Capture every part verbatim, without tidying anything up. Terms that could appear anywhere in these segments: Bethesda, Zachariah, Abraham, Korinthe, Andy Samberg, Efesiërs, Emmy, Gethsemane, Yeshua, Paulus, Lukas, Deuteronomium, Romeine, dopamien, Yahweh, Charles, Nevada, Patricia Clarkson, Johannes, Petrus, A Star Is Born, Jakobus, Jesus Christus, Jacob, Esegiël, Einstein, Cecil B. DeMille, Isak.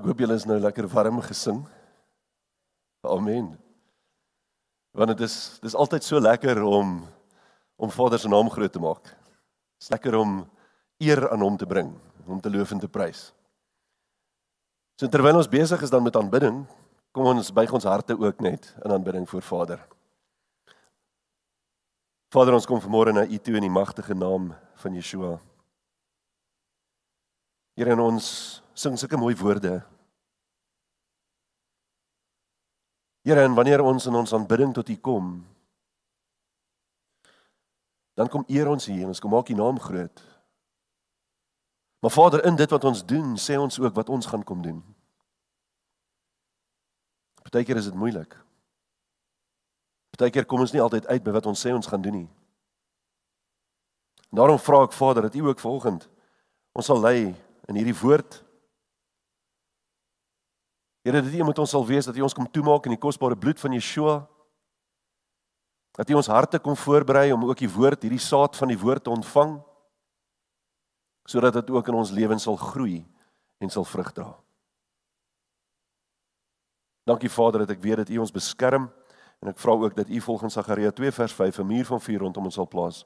Ek hoop julle is nou lekker warm gesing. Amen. Want het is, het is altyd so lekker om, om Vader sy naam groot te maak. Het is lekker om eer aan hom te bring, om te loof en te prys. So terwyl ons bezig is dan met aanbidding, kom ons buig ons harte ook net in aanbidding voor Vader. Vader, ons kom vanmorgen na U toe in die magtige naam van Yeshua. Here, en ons sing sulke mooi woorde. Here, en wanneer ons in ons aanbidding tot U kom, dan kom eer ons hier en ons kom maak U naam groot. Maar Vader, in dit wat ons doen, sê ons ook wat ons gaan kom doen. Partykeer is dit moeilik. Partykeer kom ons nie altyd uit by wat ons sê ons gaan doen nie. En daarom vra ek Vader, dat U ook vanoggend ons sal lei in hierdie woord. Here, dat U met ons sal wees, dat U ons kom toemaak in die kosbare bloed van Yeshua. Dat U ons harte kom voorberei om ook die woord, hierdie saad van die woord te ontvang, sodat dit ook in ons lewens sal groei en sal vrug dra. Dankie Vader, dat ek weet dat U ons beskerm, en ek vra ook dat U volgens Zachariah twee vers vyf, 'n muur van vuur rondom ons sal plaas,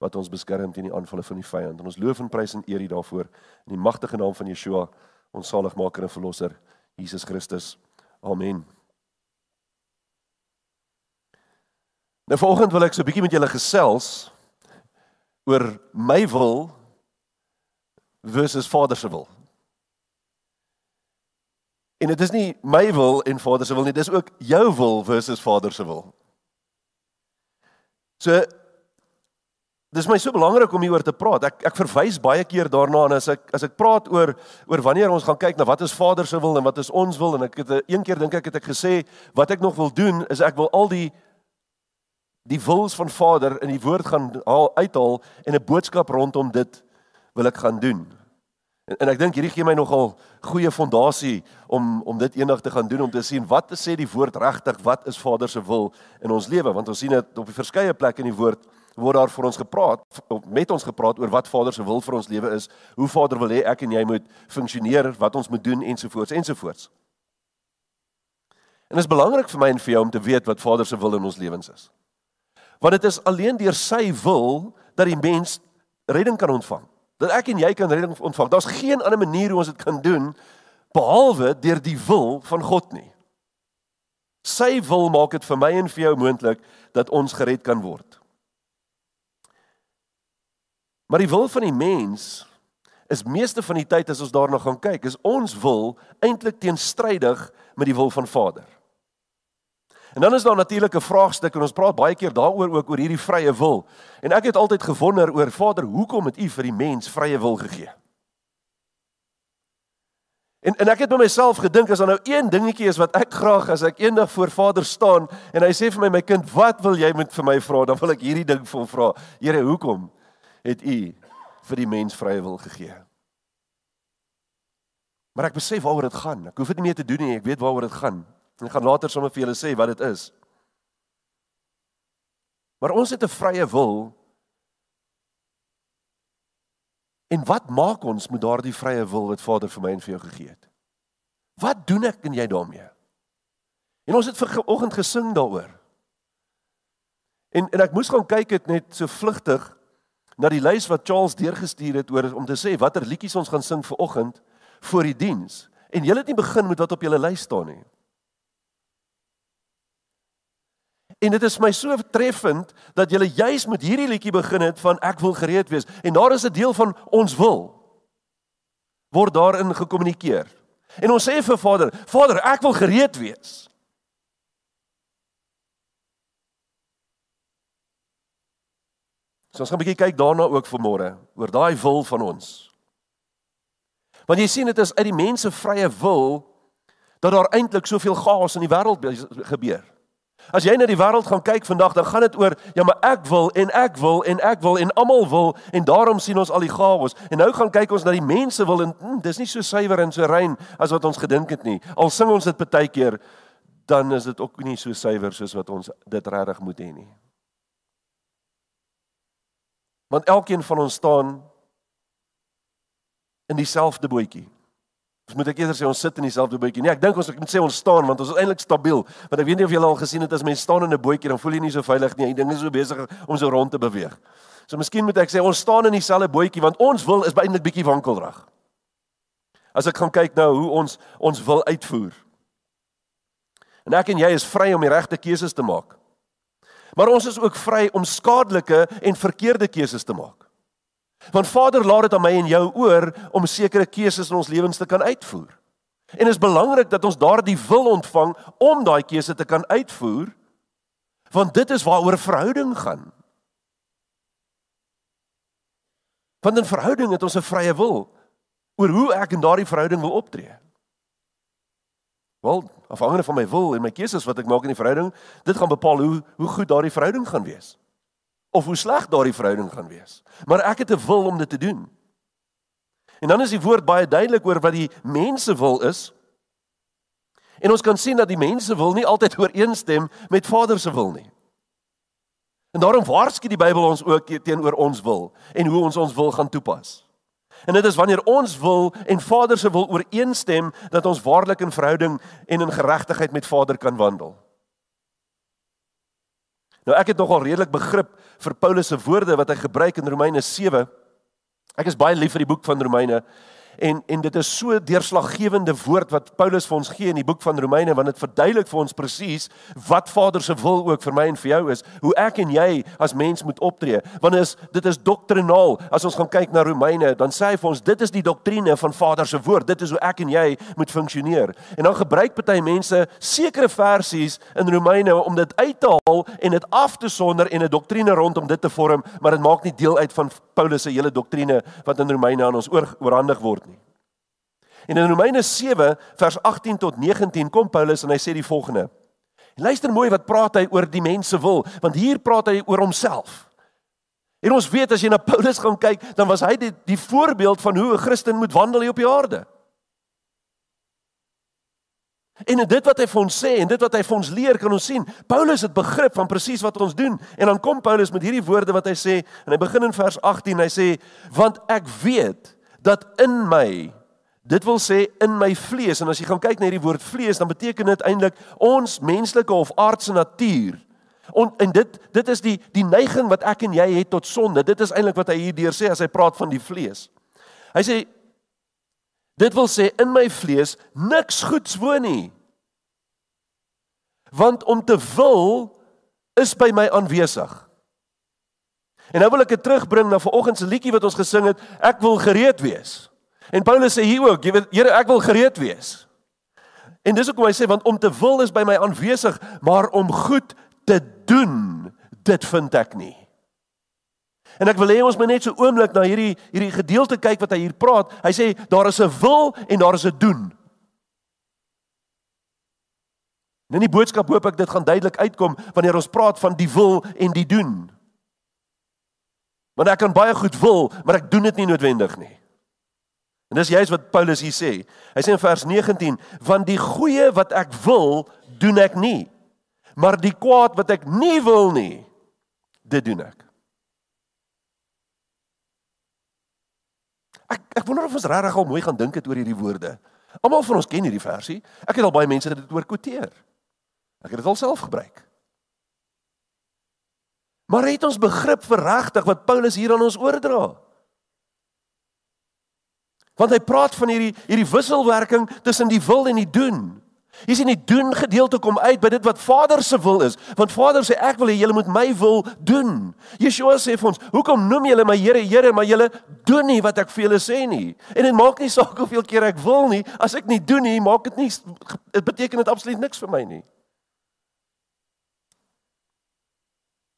wat ons beskerm teen die aanvalle van die vyand. En ons loof en prys en eer U daarvoor, in die magtige naam van Yeshua, ons saligmaker en verlosser, Jesus Christus. Amen. Nou vanoggend wil ek so 'n bietjie met julle gesels oor my wil versus Vader se wil. En dit is nie my wil en Vader se wil nie, dit is ook jou wil versus Vader se wil. So Dis my so belangrik om hieroor te praat. Ek ek verwys baie keer daarna en as ek as ek praat oor oor wanneer ons gaan kyk na wat is Vader se wil en wat is ons wil, en ek het een keer dink ek het ek gesê wat ek nog wil doen is ek wil al die die wils van Vader in die woord gaan haal, uithaal en 'n boodskap rondom dit wil ek gaan doen. En, en ek dink hierdie gee my nogal goeie fondasie om om dit eendag te gaan doen, om te sien wat sê die woord regtig, wat is Vader se wil in ons lewe, want ons sien dit op die verskeie plekke in die woord word daar vir ons gepraat, met ons gepraat oor wat Vader se wil vir ons lewe is, hoe Vader wil hê ek en jy moet funksioneer, wat ons moet doen, ensovoorts, ensovoorts. En dit is belangrik vir my en vir jou om te weet wat Vader se wil in ons lewens is. Want dit is alleen deur sy wil dat die mens redding kan ontvang. Dat ek en jy kan redding ontvang. Daar's geen ander manier hoe ons dit kan doen, behalwe deur die wil van God nie. Sy wil maak dit vir my en vir jou moontlik, dat ons gered kan word. Maar die wil van die mens is meeste van die tyd as ons daarna gaan kyk, is ons wil eintlik teenstrydig met die wil van Vader. En dan is daar natuurlik 'n vraagstuk, en ons praat baie keer daaroor ook oor hierdie vrye wil. En ek het altyd gewonder oor Vader, hoekom het U vir die mens vrye wil gegee? En en ek het by myself gedink, as daar nou een dingetjie is wat ek graag as ek eendag voor Vader staan en hy sê vir my, my kind, wat wil jy met vir my vra? Dan wil ek hierdie ding vir hom vra. Here, hoekom het U vir die mens vrye wil gegee? Maar ek besef waaroor dit gaan. Ek hoef dit nie meer te doen nie, ek weet waaroor dit gaan. En ek gaan later sommer vir julle sê wat dit is. Maar ons het 'n vrye wil. En wat maak ons met daardie vrye wil wat Vader vir my en vir jou gegee het? Wat doen ek en jy daarmee? En ons het vanoggend gesing daaroor. En en ek moes gaan kyk het net so vlugtig na die lys wat Charles deurgestuur het oor om te sê watter liedjies ons gaan sing vanoggend voor die diens. En julle het nie begin met wat op julle lys staan nie. En dit is my so treffend dat julle juis met hierdie liedjie begin het van ek wil gereed wees. En daar is 'n deel van ons wil word daarin gekommunikeer. En ons sê vir Vader, Vader, ek wil gereed wees. So ons gaan 'n bietjie kyk daarna ook vanmôre, oor daai wil van ons. Want jy sien, dit is uit die mense vrye wil, dat daar eintlik soveel chaos in die wêreld gebeur. As jy na die wêreld gaan kyk vandag, dan gaan dit oor, ja maar ek wil, en ek wil, en ek wil, en almal wil, en daarom sien ons al die chaos. En nou gaan kyk ons na die mense wil, en hm, dis nie so suiwer en so rein, as wat ons gedink het nie. Al sing ons dit partykeer, dan is dit ook nie so suiwer, soos wat ons dit regtig moet hê nie. Want elkeen van ons staan in dieselfde bootjie. Ons moet ek eerder sê, ons sit in dieselfde bootjie. Nee, ek dink ons ek moet sê ons staan, want ons is eintlik stabiel. Want ek weet nie of julle al gesien het, as mens staan in 'n bootjie, dan voel jy nie so veilig nie. Die ding is so besig om so rond te beweeg. So miskien moet ek sê, ons staan in dieselfde bootjie, want ons wil is eintlik bietjie wankelrig. As ek gaan kyk nou hoe ons ons wil uitvoer. En ek en jy is vry om die regte keuses te maak. Maar ons is ook vry om skadelike en verkeerde keuses te maak. Want Vader laat dit aan my en jou oor om sekere keuses in ons lewens te kan uitvoer. En is belangrik dat ons daardie wil ontvang om daai keuse te kan uitvoer, want dit is waaroor verhouding gaan. Want in verhouding het ons 'n vrye wil oor hoe ek in daardie verhouding wil optree. Wel, afhangende van my wil en my keuses wat ek maak in die verhouding, dit gaan bepaal hoe hoe goed daardie verhouding gaan wees. Of hoe sleg daardie verhouding gaan wees. Maar ek het 'n wil om dit te doen. En dan is die woord baie duidelik oor wat die mense wil is. En ons kan sien dat die mense wil nie altyd ooreenstem met Vader se wil nie. En daarom waarsku die Bybel ons ook teenoor ons wil en hoe ons ons wil gaan toepas. En dit is wanneer ons wil en Vader se wil ooreenstem dat ons waarlik in verhouding en in geregtigheid met Vader kan wandel. Nou ek het nogal redelik begrip vir Paulus se woorde wat hy gebruik in Romeine sewe. Ek is baie lief vir die boek van Romeine en, en dit is so deurslaggewende woord wat Paulus vir ons gee in die boek van Romeine, want dit verduidelik vir ons presies wat Vader se wil ook vir my en vir jou is, hoe ek en jy as mens moet optree, want is, dit is doktrinaal. As ons gaan kyk na Romeine, dan sê hy vir ons, dit is die doktrine van Vader se woord, dit is hoe ek en jy moet funksioneer. En dan gebruik party mense sekere versies in Romeine om dit uit te haal en dit af te sonder en 'n doktrine rondom dit te vorm, maar dit maak nie deel uit van Paulus se hele doktrine wat in Romeine aan ons oor, oorhandig word. En in Romeine sewe vers agttien tot negentien kom Paulus en hy sê die volgende. En luister mooi wat praat hy oor die mense wil, want hier praat hy oor homself. En ons weet as jy na Paulus gaan kyk, dan was hy die, die voorbeeld van hoe 'n Christen moet wandel hier op die aarde. En in dit wat hy vir ons sê en dit wat hy vir ons leer, kan ons sien, Paulus het begrip van presies wat ons doen. En dan kom Paulus met hierdie woorde wat hy sê, en hy begin in vers agttien, hy sê, want ek weet dat in my, dit wil sê in my vlees, en as jy gaan kyk na hierdie woord vlees, dan beteken dit eintlik ons menslike of aardse natuur. On, en dit, dit is die, die neiging wat ek en jy het tot sonde. Dit is eintlik wat hy hierdeur sê as hy praat van die vlees. Hy sê, dit wil sê in my vlees niks goeds woon nie. Want om te wil is by my aanwesig. En nou wil ek dit terugbring na vanoggend se liedjie wat ons gesing het, ek wil gereed wees. En Paulus sê hier ook, jy weet, Here, ek wil gereed wees. En dis ook hoe hy sê, want om te wil is by my aanwesig, maar om goed te doen, dit vind ek nie. En ek wil hê ons moet net so oomblik na hierdie, hierdie gedeelte kyk wat hy hier praat. Hy sê, daar is 'n wil en daar is 'n doen. En in die boodskap hoop ek dit gaan duidelik uitkom, wanneer ons praat van die wil en die doen. Want ek kan baie goed wil, maar ek doen dit nie noodwendig nie. En dis juist wat Paulus hier sê. Hy sê in vers negentien, want die goeie wat ek wil, doen ek nie. Maar die kwaad wat ek nie wil nie, dit doen ek. Ek, ek wonder of ons regtig al mooi gaan dink het oor hierdie woorde. Almal van ons ken hierdie versie. Ek het al baie mense dit oor quoteer. Ek het dit al self gebruik. Maar het ons begrip vir regtig wat Paulus hier aan ons oordra? Want hy praat van hierdie, hierdie wisselwerking tussen die wil en die doen. Jy sien, die doen gedeelte kom uit by dit wat Vader se wil is. Want Vader sê, ek wil hê julle moet my wil doen. Yeshua sê vir ons, hoekom noem julle my Here, Here, maar julle doen nie wat ek vir julle sê nie. En dit maak nie saak hoeveel keer ek wil nie, as ek nie doen nie, maak dit nie, dit beteken dit absoluut niks vir my nie.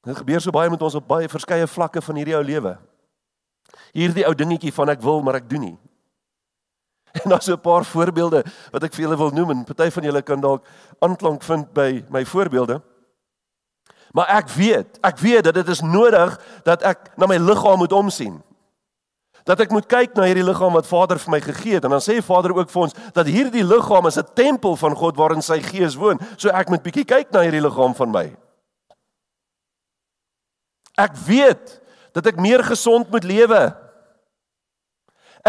Dit gebeur so baie met ons op baie verskeie vlakke van hierdie ou lewe. Hierdie ou dingetjie van ek wil, maar ek doen nie. En daar is 'n paar voorbeelde wat ek vir julle wil noem, en party van julle kan dalk aanklank vind by my voorbeelde. Maar ek weet, ek weet dat dit is nodig dat ek na my liggaam moet omsien. Dat ek moet kyk na hierdie liggaam wat Vader vir my gegee het, en dan sê Vader ook vir ons, dat hierdie liggaam is 'n tempel van God waarin sy gees woon, so ek moet bietjie kyk na hierdie liggaam van my. Ek weet dat ek meer gesond moet lewe.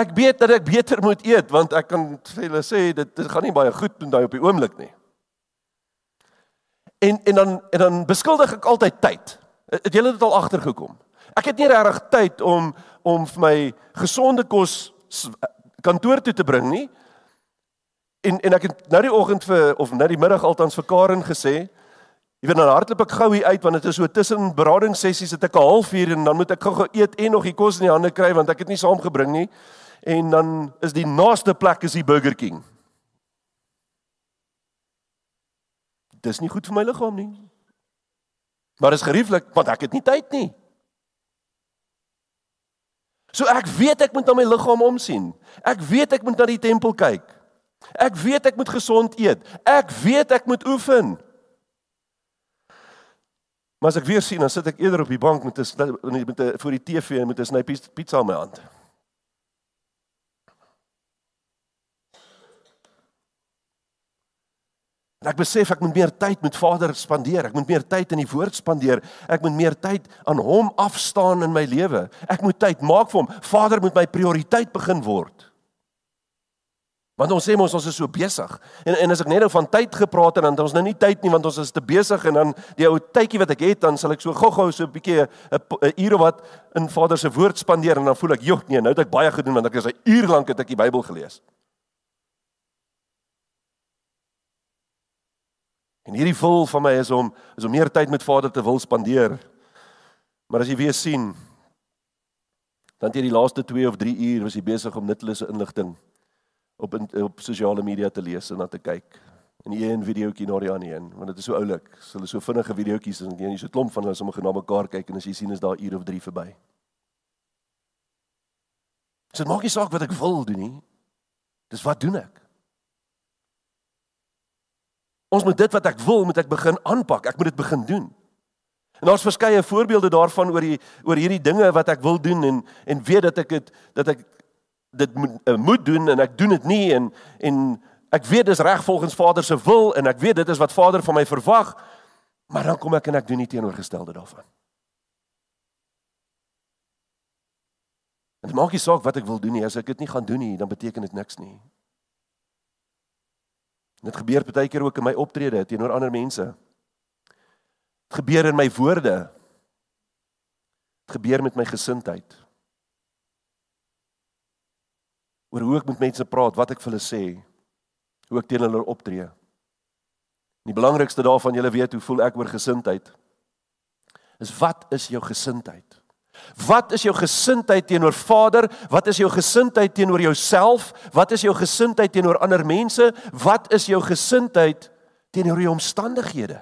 Ek weet dat ek beter moet eet, want ek kan vir julle sê, dit, dit gaan nie baie goed doen daai op die oomblik nie. En, en, dan, en dan beskuldig ek altyd tyd. Het julle dit al agtergekom? Ek het nie regtig tyd om, om vir my gesonde kos kantoor toe te bring nie. En, en ek het na die oggend, vir, of na die middag althans vir Karen gesê, jy weet, dan hardloop ek gauw hier uit, want het is so tussen beradingssessies, het ek een half uur, en dan moet ek gauw eet en nog die kos in die hande kry, want ek het nie saamgebring nie. En dan is die naaste plek is die Burger King. Dis nie goed vir my liggaam nie. Maar is gerieflik, want ek het nie tyd nie. So ek weet ek moet na my liggaam omsien. Ek weet ek moet na die tempel kyk. Ek weet ek moet gesond eet. Ek weet ek moet oefen. Maar as ek weer sien, dan sit ek eerder op die bank met die, met die, voor die tv en met 'n sny pizza in my hand. En ek besef, ek moet meer tyd met Vader spandeer, ek moet meer tyd in die woord spandeer, ek moet meer tyd aan hom afstaan in my lewe, ek moet tyd maak vir hom, Vader moet my prioriteit begin word. Want ons sê ons, ons is so besig, en, en as ek net nou van tyd gepraat, en dan het ons nou nie tyd nie, want ons is te besig, en dan die ou tydjie wat ek het, dan sal ek so gou-gou so 'n bietjie 'n uur of wat in Vader se woord spandeer, en dan voel ek, joh nee, nou het ek baie gedoen, want ek is 'n uur lank het ek die Bybel gelees. En hierdie wil van my is om, is om meer tyd met Vader te wil spandeer. Maar as jy weer sien, dan het jy die laaste twee of drie uur was jy besig om nuttelose inligting op, op sosiale media te lees en na te kyk. En die een videoetjie na die ander een, want dit is so oulik. So hulle so vinnige videoetjies en jy so klomp van hulle sommige na mekaar kyk en as jy sien is daar uur of drie verby. So dit maak nie saak wat ek wil doen nie. Dis wat doen ek? Ons moet dit wat ek wil, moet ek begin aanpak, ek moet dit begin doen. En daar's verskeie voorbeelde daarvan oor, die, oor hierdie dinge wat ek wil doen en, en weet dat ek, het, dat ek dit moet, moet doen en ek doen het nie en, en ek weet dit is reg volgens Vader se wil en ek weet dit is wat Vader van my verwag, maar dan kom ek en ek doen nie teenoorgestelde daarvan. En dit maak nie saak wat ek wil doen nie, as ek dit nie gaan doen nie, dan beteken dit niks nie. En dit gebeur partykeer ook in my optrede teenoor ander mense. Dit gebeur in my woorde. Dit gebeur met my gesindheid. Oor hoe ek met mense praat, wat ek vir hulle sê, hoe ek teen hulle optree. Die belangrikste daarvan, julle weet hoe voel ek oor gesindheid, is wat is jou gesindheid? Wat is jou gesindheid teenoor Vader? Wat is jou gesindheid teenoor jouself? Wat is jou gesindheid teenoor ander mense? Wat is jou gesindheid teenoor jou omstandighede?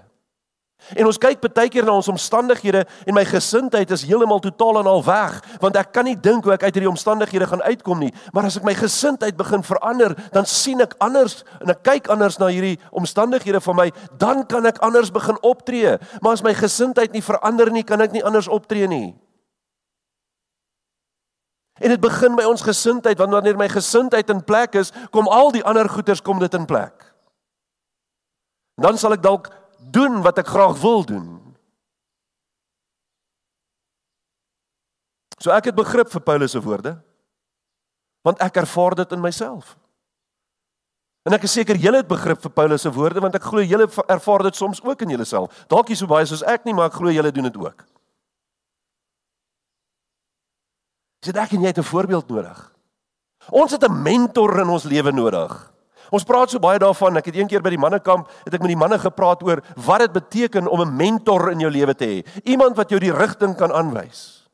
En ons kyk baie keer na ons omstandighede en my gesindheid is heeltemal totaal en al weg, want ek kan nie dink hoe ek uit hierdie omstandighede gaan uitkom nie, maar as ek my gesindheid begin verander, dan sien ek anders en ek kyk anders na hierdie omstandighede van my, dan kan ek anders begin optree. Maar as my gesindheid nie verander nie, kan ek nie anders optree nie. En dit begin by ons gesindheid, want wanneer my gesindheid in plek is, kom al die ander goeders, kom dit in plek. En dan sal ek dalk doen wat ek graag wil doen. So ek het begrip vir Paulus se woorde, want ek ervaar dit in myself. En ek is seker julle het begrip vir Paulus se woorde, want ek glo julle ervaar dit soms ook in julleself. Dalk nie so baie soos ek nie, maar ek glo julle doen dit ook. Sê ek en jy het 'n voorbeeld nodig. Ons het 'n mentor in ons lewe nodig. Ons praat so baie daarvan, ek het een keer by die mannekamp, het ek met die manne gepraat oor wat dit beteken om 'n mentor in jou lewe te hê. Iemand wat jou die rigting kan aanwys.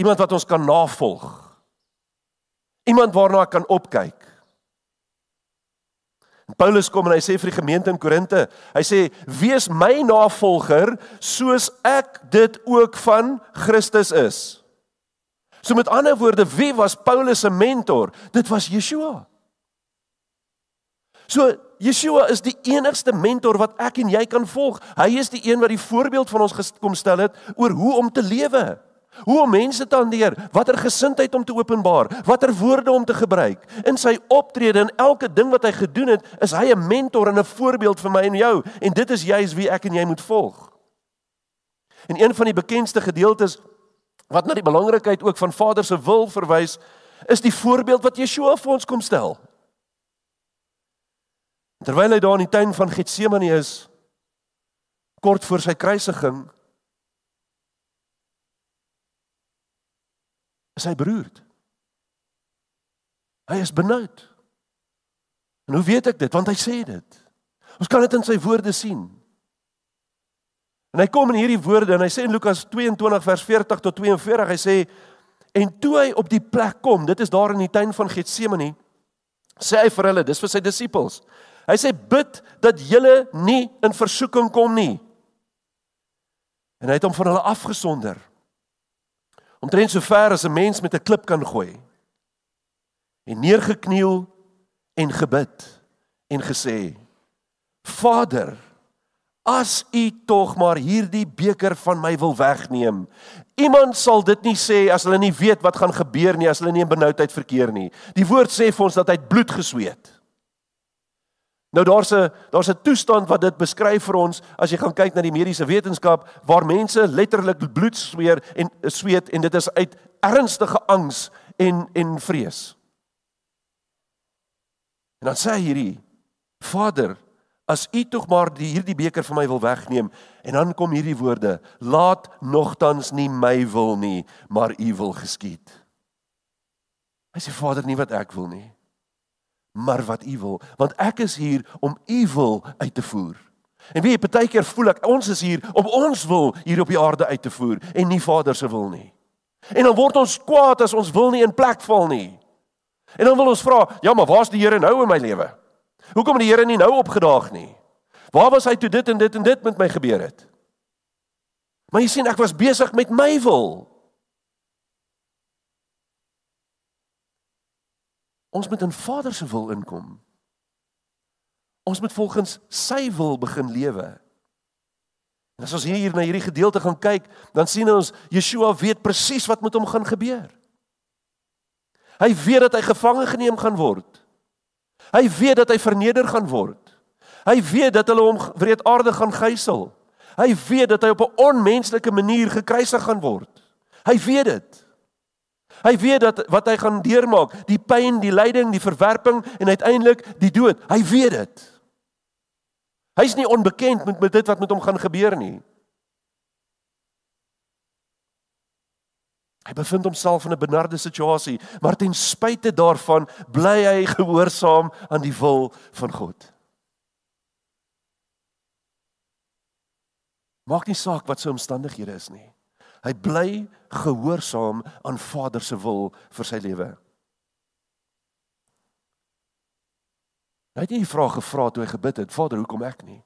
Iemand wat ons kan navolg. Iemand waarna ek kan opkyk. En Paulus kom en hy sê vir die gemeente in Korinthe, hy sê, wees my navolger soos ek dit ook van Christus is. So met ander woorde, wie was Paulus se mentor? Dit was Yeshua. So Yeshua is die enigste mentor wat ek en jy kan volg. Hy is die een wat die voorbeeld van ons kom stel het oor hoe om te lewe, hoe om mense te hanteer, watter gesindheid om te openbaar, watter woorde om te gebruik. In sy optrede en elke ding wat hy gedoen het, is hy 'n mentor en 'n voorbeeld vir my en jou. En dit is juis wie ek en jy moet volg. En een van die bekendste gedeeltes wat na die belangrikheid ook van Vader se wil verwys, is die voorbeeld wat Yeshua vir ons kom stel. Terwyl hy daar in die tuin van Gethsemane is, kort voor sy kruisiging, is hy beroerd. Hy is benoud. En hoe weet ek dit? Want hy sê dit. Ons kan dit in sy woorde sien. En hy kom in hierdie woorde, en hy sê in Lukas twee en twintig vers veertig tot twee en veertig, hy sê, en toe hy op die plek kom, dit is daar in die tuin van Gethsemane, sê hy vir hulle, dis vir sy disippels, hy sê, bid dat julle nie in versoeking kom nie. En hy het hom van hulle afgesonder, omtrent so ver as 'n mens met 'n klip kan gooi, en neergekniel en gebid, en gesê, Vader, as u tog maar hierdie beker van my wil wegneem, iemand sal dit nie sê as hulle nie weet wat gaan gebeur nie, as hulle nie in benoudheid verkeer nie. Die woord sê vir ons dat hy bloed gesweet. Nou daar's 'n daar's 'n toestand wat dit beskryf vir ons, as jy gaan kyk na die mediese wetenskap, waar mense letterlik bloed sweer en sweet, en dit is uit ernstige angs en, en vrees. En dan sê hy hierdie, Vader, as u tog maar die, hierdie beker van my wil wegneem, en dan kom hierdie woorde, laat nogtans nie my wil nie, maar u wil geskied. Hy sê, Vader, nie wat ek wil nie, maar wat u wil, want ek is hier om u wil uit te voer. En weet jy, partykeer voel ek, ons is hier om ons wil hier op die aarde uit te voer, en nie Vader se wil nie. En dan word ons kwaad as ons wil nie in plek val nie. En dan wil ons vra, ja, maar waar's die Here nou in my lewe? Hoekom het die Here nie nou opgedaag nie? Waar was hy toe dit en dit en dit met my gebeur het? Maar jy sien, ek was besig met my wil. Ons moet in Vader se wil inkom. Ons moet volgens sy wil begin lewe. En as ons hier na hierdie gedeelte gaan kyk, dan sien ons, Yeshua weet presies wat met hom gaan gebeur. Hy weet dat hy gevange geneem gaan word. Hy weet dat hy verneder gaan word. Hy weet dat hulle hom wreedaardig gaan gysel. Hy weet dat hy op 'n onmenslike manier gekruisig gaan word. Hy weet dit. Hy weet dat wat hy gaan deurmaak, die pyn, die lyding, die verwerping en uiteindelik die dood. Hy weet dit. Hy is nie onbekend met, met dit wat met hom gaan gebeur nie. Hy bevind homself in 'n benarde situasie, maar ten spyte daarvan bly hy gehoorsaam aan die wil van God. Maak nie saak wat sy omstandighede is nie. Hy bly gehoorsaam aan Vader se wil vir sy lewe. Hy het nie die vraag gevra toe hy gebid het, Vader, hoekom ek nie?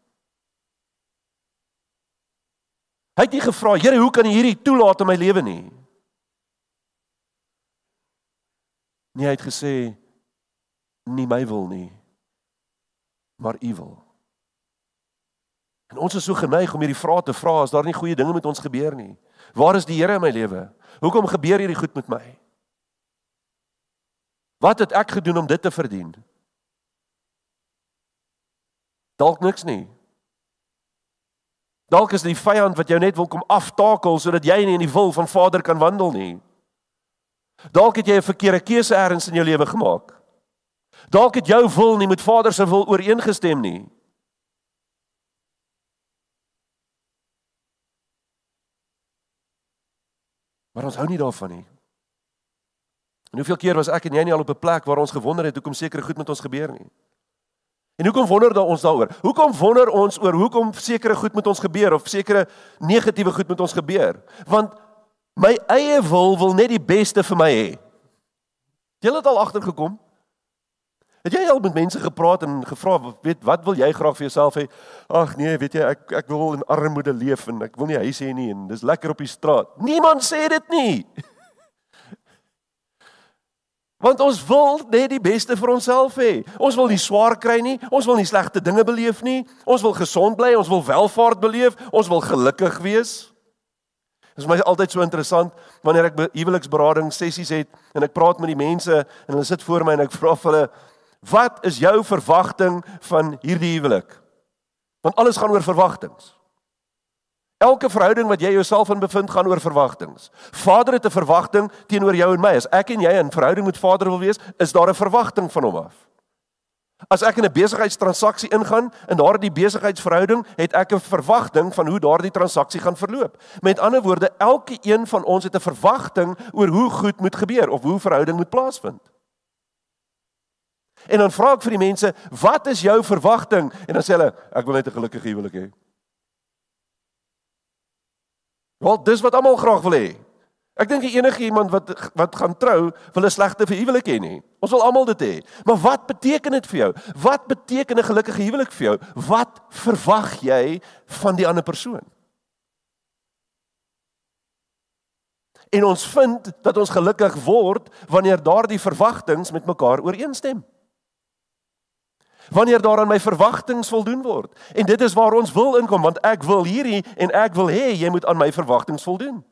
Hy het nie gevra, Here, hoe kan U hierdie toelaat in my lewe nie? Nee, hy het gesê, nie my wil nie, maar u wil. En ons is so geneig om hierdie vrae te vra, as daar nie goeie dinge met ons gebeur nie. Waar is die Here in my lewe? Hoekom gebeur hierdie goed met my? Wat het ek gedoen om dit te verdien? Dalk niks nie. Dalk is die vyand wat jou net wil kom aftakel, sodat jy nie in die wil van Vader kan wandel nie. Dalk het jy 'n verkeerde keuse ergens in jou lewe gemaak. Dalk het jou wil nie met Vader se wil ooreengestem nie. Maar ons hou nie daarvan nie. En hoeveel keer was ek en jy nie al op 'n plek waar ons gewonder het hoekom sekere goed met ons gebeur nie? En hoekom wonder daar ons daaroor? Hoekom wonder ons oor hoekom sekere goed met ons gebeur of sekere negatiewe goed met ons gebeur? Want my eie wil wil net die beste vir my hê. Jy het al agtergekom? Het jy al met mense gepraat en gevra, weet, wat wil jy graag vir jouself hê? Ag nee, weet jy, ek, ek wil in armoede leef en ek wil nie huis hê nie en dis lekker op die straat. Niemand sê dit nie. Want ons wil net die beste vir onsself hê. Ons wil nie swaar kry nie, ons wil nie slegte dinge beleef nie, ons wil gesond bly, ons wil welvaart beleef, ons wil gelukkig wees. Dit is my altyd so interessant, wanneer ek huweliksberading sessies het, en ek praat met die mense, en hulle sit voor my, en ek vra vir hulle, wat is jou verwagting van hierdie huwelik? Want alles gaan oor verwagtings. Elke verhouding wat jy jouself in bevind gaan oor verwagtinge. Vader het 'n verwagting teenoor jou en my. As ek en jy in verhouding met Vader wil wees, is daar 'n verwagting van hom af. As ek in 'n besigheidstransaksie ingaan, in daardie besigheidsverhouding, het ek 'n verwagting van hoe daardie transaksie gaan verloop. Met ander woorde, elke een van ons het 'n verwagting oor hoe goed moet gebeur of hoe verhouding moet plaasvind. En dan vra ek vir die mense, wat is jou verwagting? En dan sê hulle, ek wil net 'n gelukkige huwelik hê. Wel, dis wat almal graag wil hê. Ek dink enige iemand wat wat gaan trou, wil 'n slegte huwelik hê nie. Ons wil almal dit hê. Maar wat beteken dit vir jou? Wat beteken 'n gelukkige huwelik vir jou? Wat verwag jy van die ander persoon? En ons vind dat ons gelukkig word wanneer daardie verwagtinge met mekaar ooreenstem. Wanneer daar aan my verwagtinge voldoen word. En dit is waar ons wil inkom, want ek wil hierdie en ek wil hê jy moet aan my verwagtinge voldoen.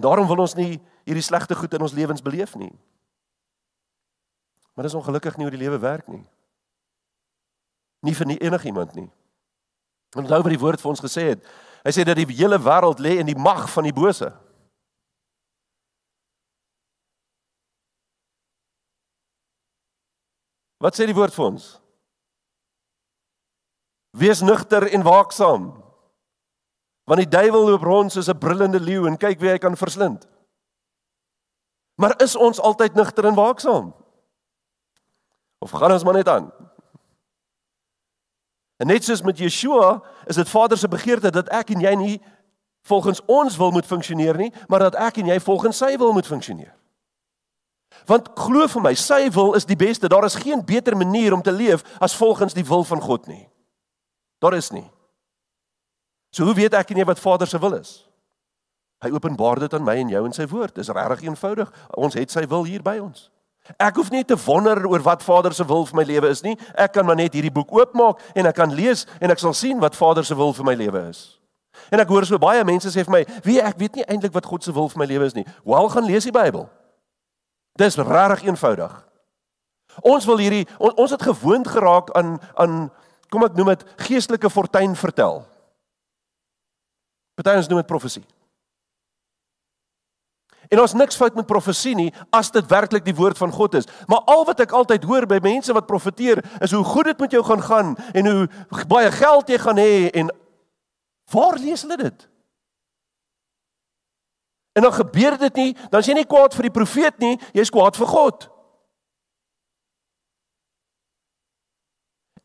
Daarom wil ons nie hierdie slegte goed in ons lewens beleef nie. Maar dis ongelukkig nie hoe die lewe werk nie. Nie vir nie enig iemand nie. Want nou wat die woord vir ons gesê het, hy sê dat die hele wêreld lê in die mag van die bose. Wat sê die woord vir ons? Wees nugter en waaksaam. Want die duiwel loop rond soos 'n brullende leeu en kyk wie hy kan verslind. Maar is ons altyd nugter en waaksaam? Of gaan ons maar net aan? En net soos met Yeshua is dit Vader se begeerte dat ek en jy nie volgens ons wil moet funksioneer nie, maar dat ek en jy volgens sy wil moet funksioneer. Want glo vir my, sy wil is die beste. Daar is geen beter manier om te leef as volgens die wil van God nie. Daar is nie. So hoe weet ek en jy wat Vader se wil is? Hy openbaar dit aan my en jou in sy woord. Dis regtig eenvoudig. Ons het sy wil hier by ons. Ek hoef nie te wonder oor wat Vader se wil vir my lewe is nie. Ek kan maar net hierdie boek oopmaak en ek kan lees en ek sal sien wat Vader se wil vir my lewe is. En ek hoor so baie mense sê vir my, "Wie, ek weet nie eintlik wat God se wil vir my lewe is nie." Wel, gaan lees die Bybel. Dis regtig eenvoudig. Ons wil hierdie on, ons het gewoond geraak aan aan kom ek noem dit geestelike fortuin vertel. Party ons noem dit profesie. En ons niks fout met profesie nie, as dit werklik die woord van God is. Maar al wat ek altyd hoor by mense wat profeteer, is hoe goed dit met jou gaan gaan, en hoe baie geld jy gaan hê, en waar lees hulle dit? En dan gebeur dit nie, dan is jy nie kwaad vir die profeet nie, jy is kwaad vir God.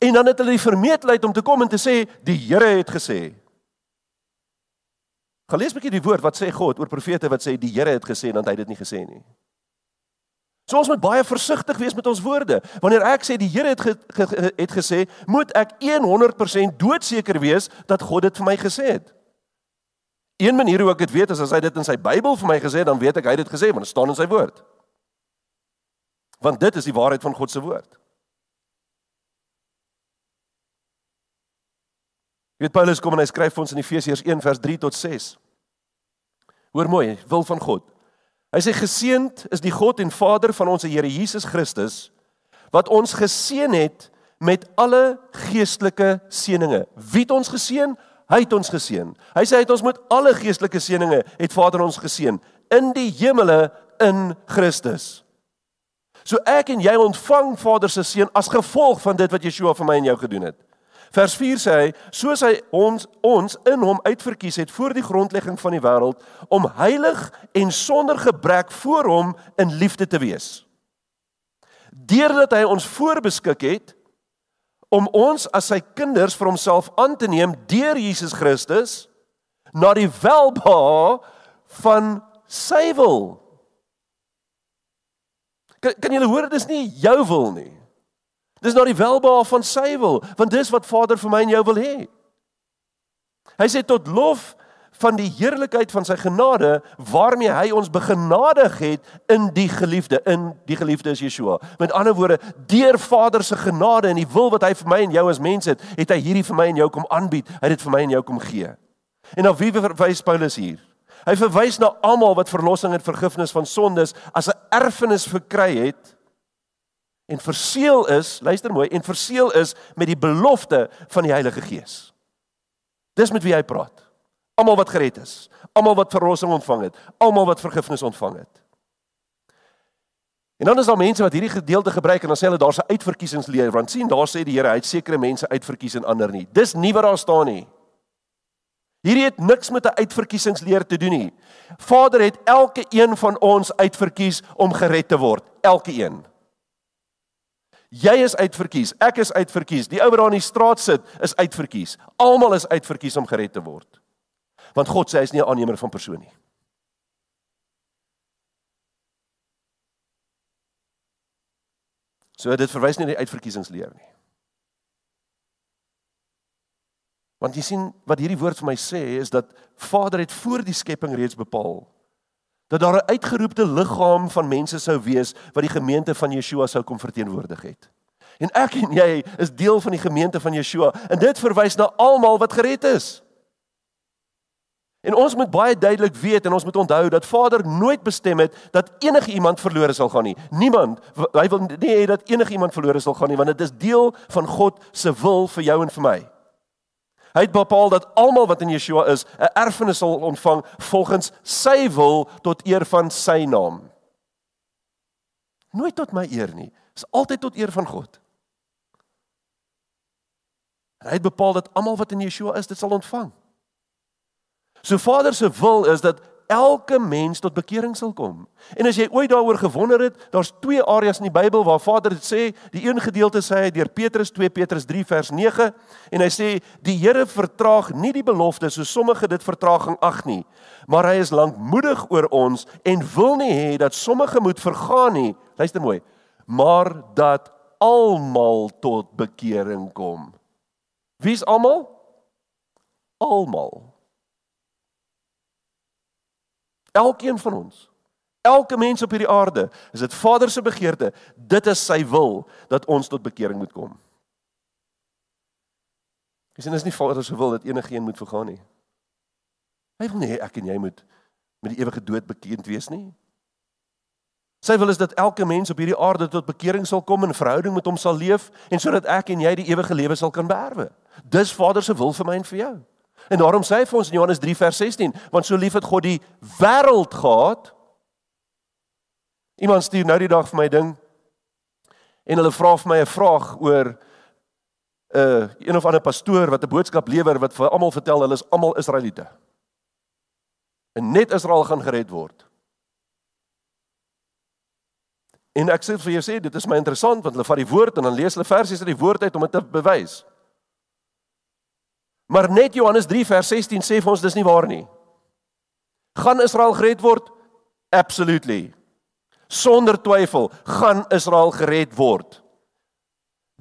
En dan het hulle die vermetelheid om te kom en te sê, die Here het gesê. Gaan lees 'n bietjie die woord, wat sê God oor profete wat sê die Here het gesê en dan hy dit nie gesê nie. So ons moet baie versigtig wees met ons woorde. Wanneer ek sê die Here het, ge, ge, het gesê, moet ek honderd persent doodseker wees dat God dit vir my gesê het. Een manier hoe ek dit weet is as hy dit in sy Bybel vir my gesê het, dan weet ek hy het dit gesê, want dit staan in sy woord. Want dit is die waarheid van God se woord. Jy weet, Paulus kom en hy skryf vir ons in Efesiërs een vers drie tot ses. Hoor mooi, wil van God. Hy sê, geseënd is die God en Vader van ons Here Jesus Christus, wat ons geseën het met alle geestelike seëninge. Wie het ons geseën? Hy het ons geseën. Hy sê, hy het ons met alle geestelike seëninge, het Vader ons geseën, in die hemele in Christus. So ek en jy ontvang Vader se seën as gevolg van dit wat Yeshua vir my en jou gedoen het. Vers vier sê hy, soos hy ons, ons in hom uitverkies het voor die grondlegging van die wêreld, om heilig en sonder gebrek voor hom in liefde te wees. Deurdat hy ons voorbeskik het, om ons as sy kinders vir homself aan te neem deur Jesus Christus, na die welbehae van sy wil. Kan, kan julle hoor, dit is nie jou wil nie. Dis nou die welbehae van sy wil, want dis wat Vader vir my en jou wil hê. Hy sê tot lof van die heerlikheid van sy genade, waarmee hy ons begenadig het in die geliefde, in die geliefde is Yeshua. Met ander woorde, deur Vader se genade en die wil wat hy vir my en jou as mens het, het hy hierdie vir my en jou kom aanbied, hy het dit vir my en jou kom gee. En nou wie verwys Paulus hier? Hy verwys na almal wat verlossing en vergifnis van sondes as 'n erfenis verkry het, en verseël is, luister mooi, en verseël is met die belofte van die Heilige Gees. Dis met wie hy praat. Almal wat gered is, almal wat verlossing ontvang het, almal wat vergifnis ontvang het. En dan is daar mense wat hierdie gedeelte gebruik en dan sê hulle daar's 'n uitverkiesingsleer, want sien daar sê die Here, hy het sekere mense uitverkies en ander nie. Dis nie wat daar staan nie. Hierdie het niks met 'n uitverkiesingsleer te doen nie. Vader het elke een van ons uitverkies om gered te word, elke een. Jy is uitverkies, ek is uitverkies, die ou wat daar in die straat sit is uitverkies. Almal is uitverkies om gered te word. Want God sê hy is nie 'n aannemer van persoon nie. So dit verwys nie na die uitverkiesingsleer nie. Want jy sien wat hierdie woord vir my sê is dat Vader het voor die skepping reeds bepaal dat daar 'n uitgeroepte liggaam van mense sou wees wat die gemeente van Yeshua sou kom verteenwoordig het. En ek en jy is deel van die gemeente van Yeshua en dit verwys na almal wat gered is. En ons moet baie duidelik weet en ons moet onthou dat Vader nooit bestem het dat enige iemand verlore sal gaan nie. Niemand, hy wil nie hê dat enige iemand verlore sal gaan nie, want dit is deel van God se wil vir jou en vir my. Hy het bepaal dat almal wat in Yeshua is, 'n erfenis sal ontvang volgens sy wil tot eer van sy naam. Nooit tot my eer nie, is altyd tot eer van God. En hy het bepaal dat almal wat in Yeshua is, dit sal ontvang. So Vader se wil is dat elke mens tot bekering sal kom. En as jy ooit daaroor gewonder het, daar's twee areas in die Bybel waar Vader dit sê. Die een gedeelte sê hy deur Petrus, twee Petrus drie vers nege, en hy sê die Here vertraag nie die belofte so sommige dit vertraging ag nie, maar hy is lankmoedig oor ons en wil nie hê dat sommige moet vergaan nie. Luister mooi. Maar dat almal tot bekering kom. Wie is almal? Almal. Elkeen van ons, elke mens op hierdie aarde, is dit Vader se begeerte, dit is sy wil, dat ons tot bekering moet kom. Dis en is nie Vader se wil, dat enige een moet vergaan nie. Hy wil nie, ek en jy moet met die ewige dood bekend wees nie. Sy wil is dat elke mens op hierdie aarde tot bekering sal kom, en verhouding met hom sal leef, en sodat ek en jy die ewige lewe sal kan beerwe. Dis Vader se wil vir my en vir jou. En daarom sê hy vir ons in Johannes drie vers sestien, want so lief het God die wêreld gehad. Iemand stuur nou die dag vir my ding, en hulle vra vir my 'n vraag oor uh, een of ander pastoor wat 'n boodskap lewer, wat vir almal vertel, hulle is almal Israeliete. En net Israel gaan gered word. En ek sê vir jou sê, dit is my interessant, want hulle vat die woord, en dan lees hulle versies uit die woord uit om dit te bewys. Maar net Johannes drie vers sestien sê vir ons, dis nie waar nie. Gaan Israel gered word? Absolutely. Sonder twyfel, gaan Israel gered word.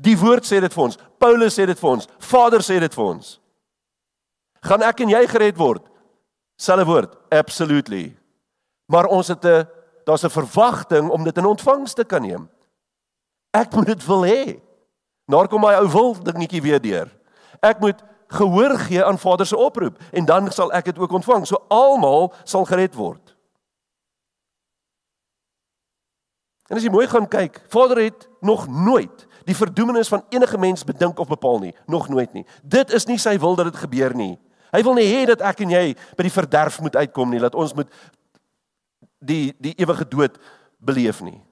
Die woord sê dit vir ons, Paulus sê dit vir ons, Vader sê dit vir ons. Gaan ek en jy gered word? Selfe woord, absolutely. Maar ons het 'n, daar's 'n verwagting om dit in ontvangs te kan neem. Ek moet dit wil hê. Daar kom my ou wil dingetjie weer deur. Ek moet gehoor gee aan Vader se oproep, en dan sal ek dit ook ontvang, so almal sal gered word. En as jy mooi gaan kyk, Vader het nog nooit die verdoemenis van enige mens bedink of bepaal nie, nog nooit nie. Dit is nie sy wil dat dit gebeur nie. Hy wil nie hê dat ek en jy by die verderf moet uitkom nie, dat ons moet die, die ewige dood beleef nie.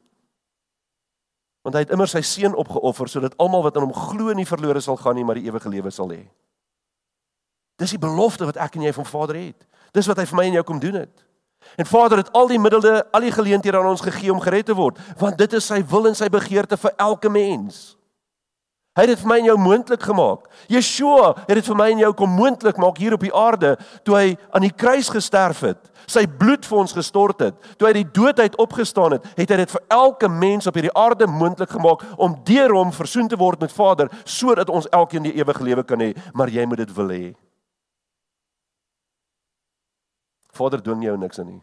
Want hy het immer sy seun opgeoffer, sodat almal wat aan hom glo nie verlore sal gaan nie, maar die ewige lewe sal hê. Dis die belofte wat ek en jy van Vader het. Dis wat hy vir my en jou kom doen het. En Vader het al die middelde, al die geleenthede aan ons gegee om gered te word, want dit is sy wil en sy begeerte vir elke mens. Hy het dit vir my en jou moontlik gemaak. Yeshua het dit vir my en jou kom moontlik maak hier op die aarde, toe hy aan die kruis gesterf het, sy bloed vir ons gestort het, toe hy die dood uit opgestaan het, het hy dit vir elke mens op hierdie aarde moontlik gemaak, om deur hom versoen te word met Vader, sodat ons elkeen die ewige lewe kan hê, maar jy moet dit wil hê. Vader dwing jou niks aan nie.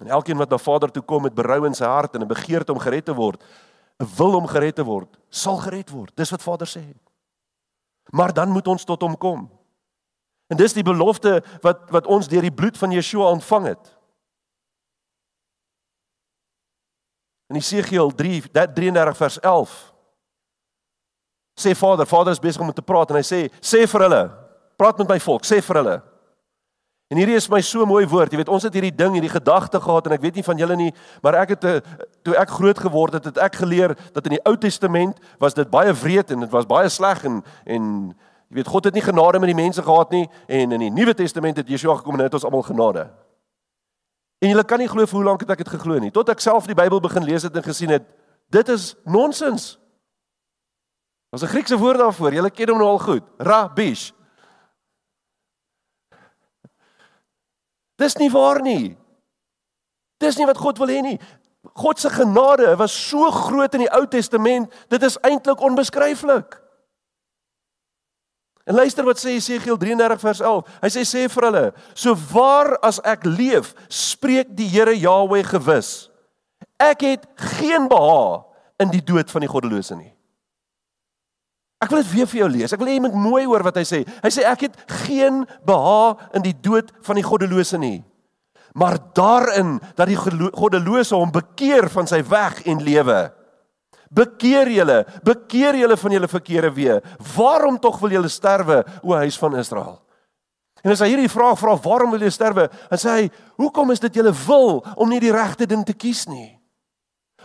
En elkeen wat na Vader toe kom met berou in sy hart en 'n begeerte om gered te word, wil om gered te word, sal gered word. Dis wat Vader sê. Maar dan moet ons tot hom kom. En dis die belofte wat, wat ons deur die bloed van Yeshua ontvang het. In Esegiël drie, drie en dertig vers elf Sê Vader, Vader is besig om te praat en hy sê, sê vir hulle, praat met my volk, sê vir hulle. En hierdie is my so mooi woord, jy weet, ons het hierdie ding, hierdie gedagte gehad, en ek weet nie van julle nie, maar ek het, toe ek groot geword het, het ek geleer, dat in die Ou Testament, was dit baie wreed, en het was baie sleg, en, en jy weet, God het nie genade met die mense gehad nie, en in die Nuwe Testament het Yeshua gekom, en het ons allemaal genade. En julle kan nie geloof hoe lang het ek het geglo nie, tot ek self die Bybel begin lees het, en gesien het, dit is nonsens. Dit was 'n Griekse woord daarvoor, julle ken hom nou al goed, rabish. Dis nie waar nie. Dis nie wat God wil hê nie. God se genade was so groot in die Ou Testament, dit is eintlik onbeskryflik. En luister wat sê Esegiël drie en dertig vers elf. Hy sê sê vir hulle, so waar as ek leef, spreek die Here Yahweh gewis. Ek het geen behaag in die dood van die goddelose nie. Ek wil dit weer vir jou lees, ek wil jy moet mooi hoor wat hy sê. Hy sê, ek het geen behaag in die dood van die goddelose nie, maar daarin dat die goddelose hom bekeer van sy weg en lewe. Bekeer julle, bekeer julle van julle verkeerde weë. Waarom tog wil julle sterwe, o huis van Israel? En as hy hierdie vraag vra, waarom wil jy sterwe? En sê hy, hoekom is dit julle wil om nie die regte ding te kies nie?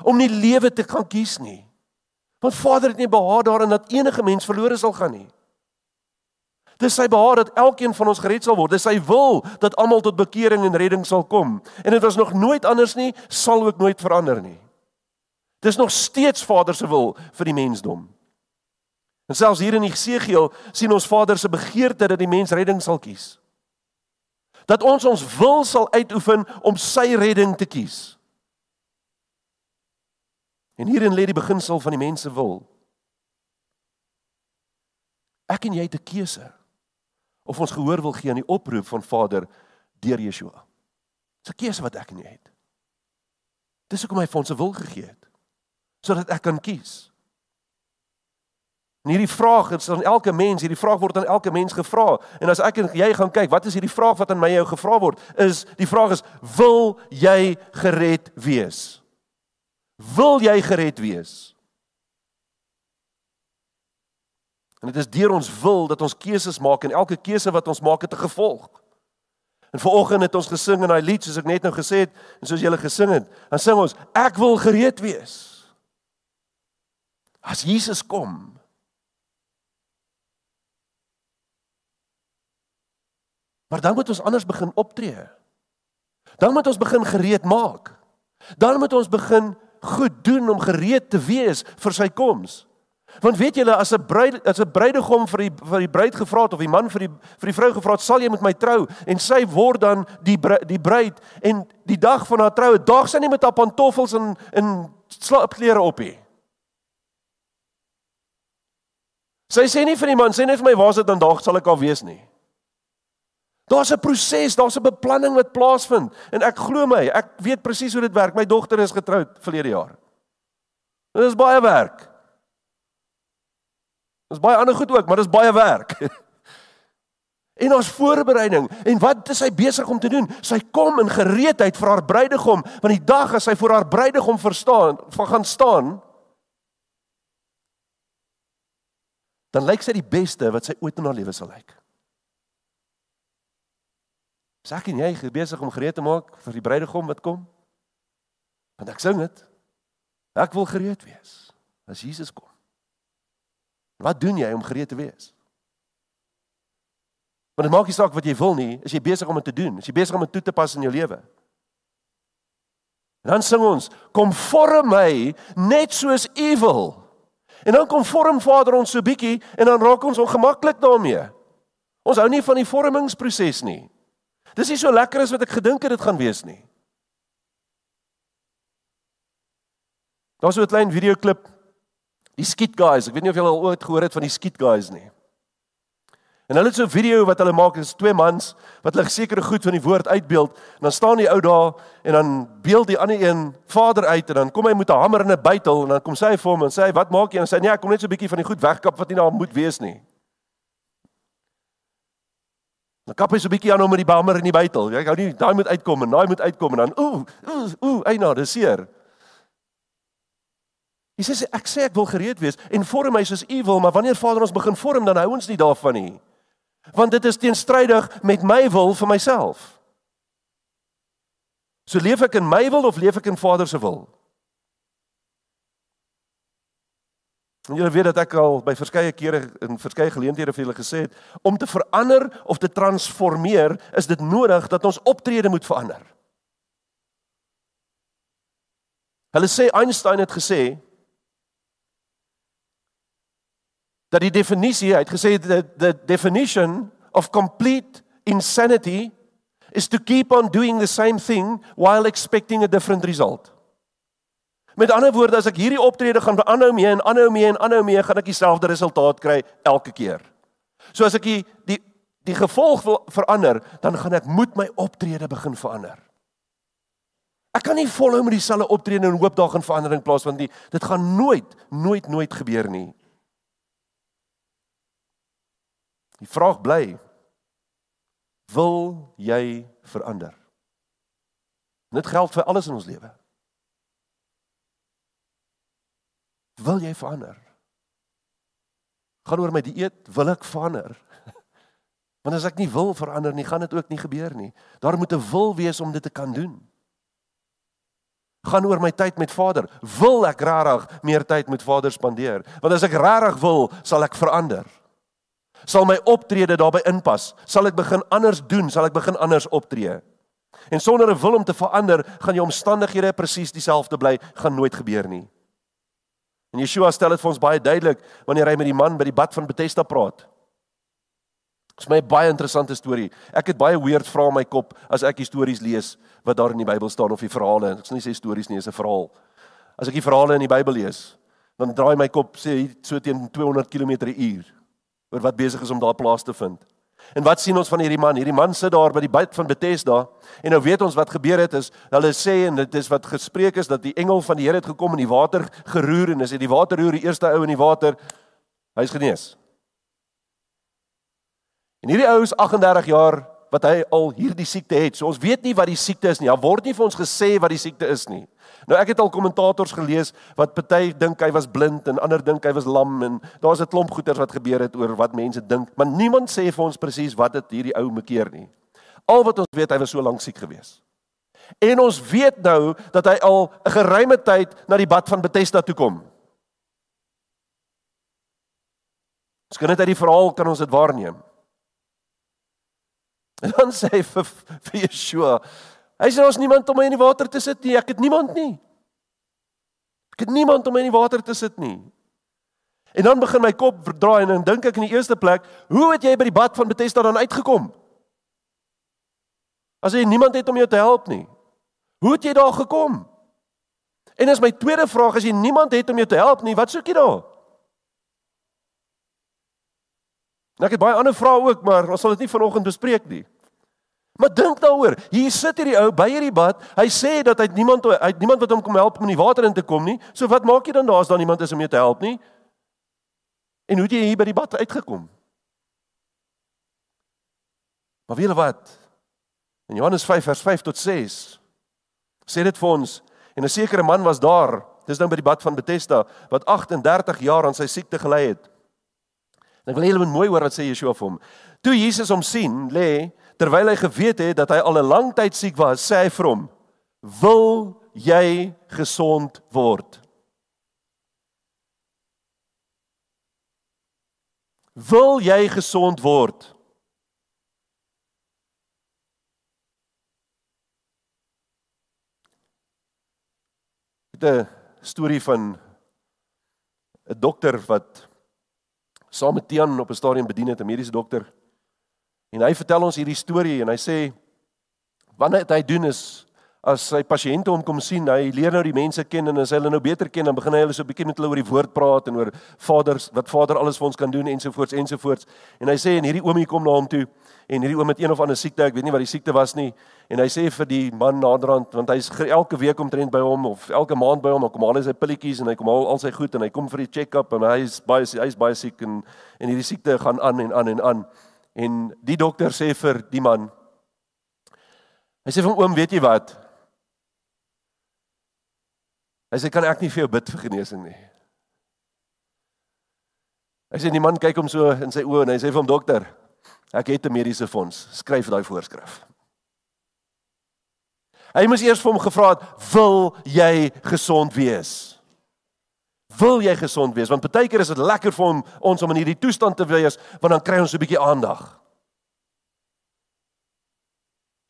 Om nie lewe te gaan kies nie? Want Vader het nie behaag daarin dat enige mens verlore sal gaan nie. Dis sy behaag dat elkeen van ons gered sal word. Dis sy wil dat almal tot bekering en redding sal kom. En dit was nog nooit anders nie, sal ook nooit verander nie. Dis nog steeds Vader se wil vir die mensdom. En selfs hier in Esegiël sien ons Vader se begeerte dat die mens redding sal kies. Dat ons ons wil sal uitoefen om sy redding te kies. En hierin lê die beginsel van die mens se wil. Ek en jy het 'n keuse of ons gehoor wil gee aan die oproep van Vader deur Yeshua. Dis 'n keuse wat ek en jy het. Dis hoekom hy vir ons se wil gegee het, sodat ek kan kies. En hierdie vraag is aan elke mens, hierdie vraag word aan elke mens gevra. En as ek en jy gaan kyk, wat is hierdie vraag wat aan my jou gevra word? Is die vraag is, wil jy gered wees? Wil jy gered wees? En dit is deur ons wil dat ons keuses maak, en elke keuse wat ons maak het 'n gevolg. En vanoggend het ons gesing in daai lied, soos ek net nou gesê het, en soos julle gesing het, dan sing ons, ek wil gered wees. As Jesus kom, maar dan moet ons anders begin optree. Dan moet ons begin gereed maak. Dan moet ons begin goed doen om gereed te wees vir sy koms. Want weet julle, as 'n bruid, as 'n bruidegom vir die, vir die bruid gevra het, of die man vir die, vir die vrou gevra het, sal jy met my trou? En sy word dan die, die bruid, en die dag van haar troue, daag sy nie met haar pantoffels en, en slaapklere op nie. Sy sê nie vir die man, sê nie vir my, waar is dit dan daag, sal ek al wees nie. Daar's 'n proses, daar's 'n beplanning wat plaasvind, en ek glo my, ek weet presies hoe dit werk. My dogter is getroud verlede jaar. Dit is baie werk. Dit is baie ander goed ook, maar dit is baie werk. En daar's voorbereiding, en wat is sy besig om te doen? Sy kom in gereedheid vir haar bruidegom, want die dag as sy voor haar bruidegom verstaan, van gaan staan, dan lyk sy die beste wat sy ooit in haar lewe sal lyk. Is ek en jy besig om gereed te maak vir die bruidegom wat kom? Want ek sing dit. Ek wil gereed wees as Jesus kom. Wat doen jy om gereed te wees? Want dit maak nie saak wat jy wil nie, is jy besig om dit te doen, is jy besig om dit toe te pas in jou lewe. En dan sing ons, kom vorm my net soos u wil. En dan kom vorm Vader ons so bietjie, en dan raak ons ongemaklik daarmee. Ons hou nie van die vormingsproses nie. Dis nie so lekker as wat ek gedink het dit gaan wees nie. Daar's so 'n klein videoklip, die Skiet Guys, ek weet nie of julle al ooit gehoor het van die Skiet Guys nie. En hulle het so 'n video wat hulle maak, is twee mans, wat hulle sekere goed van die woord uitbeeld, en dan staan die ou daar, en dan beeld die ander een Vader uit, en dan kom hy met 'n hamer en 'n bytel, en dan kom sy vir hom, en sê, wat maak jy? En sê, nee, ek kom net so 'n bietjie van die goed wegkap, wat nie daar moet wees nie. Dan kap hy so 'n bietjie aan hom met die hamer en die bytel. Ek hou nie, daai moet uitkom en daai moet uitkom en dan ooh, ooh, ooh, eina, dis seer. Jesus sê, ek sê ek wil gereed wees, en vorm my soos u wil, maar wanneer Vader ons begin vorm, dan hou ons nie daarvan nie. Want dit is teenstrydig met my wil vir myself. So leef ek in my wil, of leef ek in Vader se wil? En julle weet dat ek al by verskeie kere in verskeie geleenthede vir julle gesê het, om te verander of te transformeer, is dit nodig dat ons optrede moet verander. Hulle sê, Einstein het gesê, dat die definisie, hy het gesê, the definition of complete insanity is to keep on doing the same thing while expecting a different result. Met ander woorde, as ek hierdie optrede gaan aanhou mee, en aanhou mee, en aanhou mee, gaan ek dieselfde resultaat kry elke keer. So as ek die, die, die gevolg wil verander, dan gaan ek moet my optrede begin verander. Ek kan nie volhou met dieselfde optrede en hoop daar gaan verandering plaas, want die, dit gaan nooit, nooit, nooit gebeur nie. Die vraag bly, wil jy verander? En dit geld vir alles in ons lewe. Wil jy verander? Gaan oor my dieet, wil ek verander? Want as ek nie wil verander nie, gaan dit ook nie gebeur nie. Daar moet 'n wil wees om dit te kan doen. Gaan oor my tyd met Vader. Wil ek regtig meer tyd met Vader spandeer? Want as ek regtig wil, sal ek verander. Sal my optrede daarby inpas? Sal ek begin anders doen? Sal ek begin anders optree? En sonder 'n wil om te verander, gaan jou omstandighede presies dieselfde bly, gaan nooit gebeur nie. En Yeshua stel het vir ons baie duidelik, wanneer hy met die man by die bad van Bethesda praat. Dit is my baie interessante storie. Ek het baie weird vrae in my kop, as ek die stories lees, wat daar in die Bybel staan, of die verhale, ek sal nie sê stories nie, is 'n verhaal. As ek die verhale in die Bybel lees, dan draai my kop, sê, so teen tweehonderd kilometer per uur, oor wat besig is om daar plaas te vind. En wat sien ons van hierdie man? Hierdie man sit daar by die bad van Bethesda, en nou weet ons wat gebeur het, is, hulle sê, en dit is wat gespreek is, dat die engel van die Here het gekom en die water geroer, en as hy die water roer, die eerste ou in die water, hy is genees. En hierdie ou is agt en dertig jaar, wat hy al hierdie siekte het, so ons weet nie wat die siekte is nie, daar word nie vir ons gesê wat die siekte is nie. Nou ek het al kommentators gelees, wat party dink hy was blind, en ander dink hy was lam, en daar is 'n klomp goeters wat gebeur het oor wat mense dink, maar niemand sê vir ons presies wat dit hierdie ou mekeer nie. Al wat ons weet, hy was so lank siek gewees. En ons weet nou, dat hy al 'n geruime tyd na die bad van Bethesda toe kom. Ons kan dit uit die verhaal, kan ons dit waarneem. En dan sê hy vir, vir Yeshua, hy sê, ons niemand om my in die water te sit nie, ek het niemand nie. Ek het niemand om my in die water te sit nie. En dan begin my kop draai, en dan dink ek in die eerste plek, hoe het jy by die bad van Bethesda dan uitgekom? As jy niemand het om jou te help nie, hoe het jy daar gekom? En as my tweede vraag, as jy niemand het om jou te help nie, wat soek jy daar? En ek het baie ander vrae ook, maar ons sal dit nie vanoggend bespreek nie. Maar dink daaroor, hier sit hierdie ou by hierdie bad, hy sê dat hy niemand, hy niemand wat hom kom help om in die water in te kom nie, so wat maak jy dan daar as daar niemand is om jou te help nie? En hoe het jy hier by die bad uitgekom? Maar weet jy wat? In Johannes vyf vers vyf tot ses, sê dit vir ons, en 'n sekere man was daar, dis nou by die bad van Bethesda, wat agt en dertig jaar aan sy siekte gelei het. En ek wil julle mooi hoor wat sê Yeshua vir hom. Toe Jesus hom sien, lê, terwyl hy geweet het dat hy al 'n lang tyd siek was, sê hy vir hom, wil jy gesond word? Wil jy gesond word? Dit is 'n storie van 'n dokter wat saam met Tian op 'n stadium bedien het, 'n mediese dokter, en hy vertel ons hierdie storie, en hy sê, wanneer hy doen is, as sy pasiënte hom kom sien, hy leer nou die mense ken, en as hy hulle nou beter ken, dan begin hy hulle so 'n bietjie met hulle oor die woord praat, en oor vaders, wat vader alles vir ons kan doen, ensovoorts, ensovoorts, en hy sê, en hierdie oomie kom na hom toe, en hierdie oom het een of ander siekte, ek weet nie wat die siekte was nie, en hy sê vir die man naderhand, want hy is elke week omtrent by hom, of elke maand by hom, dan kom haal hy sy pilletjies, en hy kom haal al sy goed, en hy kom vir die check-up, en hy is baie, hy is baie siek, en, en hierdie siekte gaan aan, en aan, en aan, en die dokter sê vir die man, hy sê vir hom, oom, weet jy wat? Hy sê, kan ek nie vir jou bid vir genesing nie? Ek sê die man kyk hom so in sy oë en hy sê vir hom, dokter, ek het 'n mediese fonds, skryf daai voorskrif. Hy moes eers vir hom gevra het, wil jy gesond wees? Wil jy gesond wees? Want baie keer is dit lekker vir hom, ons om in hierdie toestand te wees, want dan kry ons 'n bietjie aandag.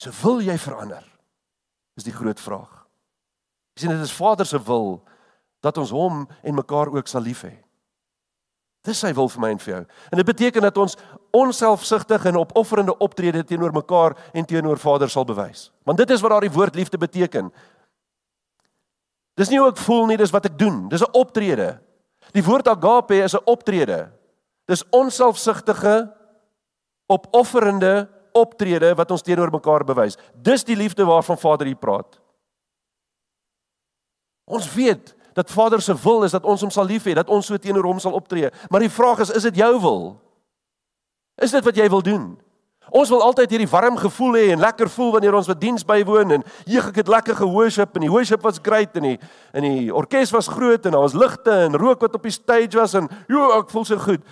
So wil jy verander? Is die groot vraag. Jy sien, dit is Vader se wil, dat ons hom en mekaar ook sal lief hê. Dis sy wil vir my en vir jou. En dit beteken dat ons onselfsugtig en opofferende optrede teenoor mekaar en teenoor Vader sal bewys. Want dit is wat daardie woord liefde beteken. Dis nie hoe ek voel nie, dis wat ek doen. Dis 'n optrede. Die woord agape is 'n optrede. Dis onselfsugtige, opofferende optrede wat ons teenoor mekaar bewys. Dis die liefde waarvan Vader hier praat. Ons weet dat Vader se wil is dat ons hom sal lief hê, dat ons so teenoor hom sal optree. Maar die vraag is, is dit jou wil? Is dit wat jy wil doen? Ons wil altyd hierdie warm gevoel hê en lekker voel wanneer ons wat diens bywoon en jeeg ek het lekker ge-worship en die worship was great en die, en die orkes was groot en daar was ligte en rook wat op die stage was en jo, ek voel so goed.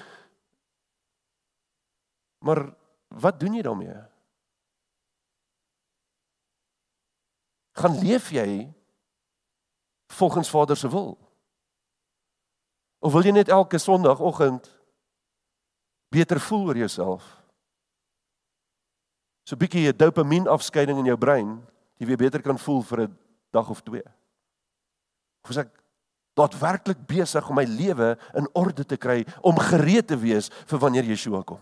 Maar wat doen jy daarmee? Gaan leef jy volgens Vader se wil? Of wil jy net elke Sondagoggend beter voel oor jouself? So 'n bietjie 'n dopamien afskeiding in jou brein, jy weer beter kan voel vir 'n dag of twee. Of is ek daadwerklik besig om my lewe in orde te kry, om gereed te wees vir wanneer Yeshua kom?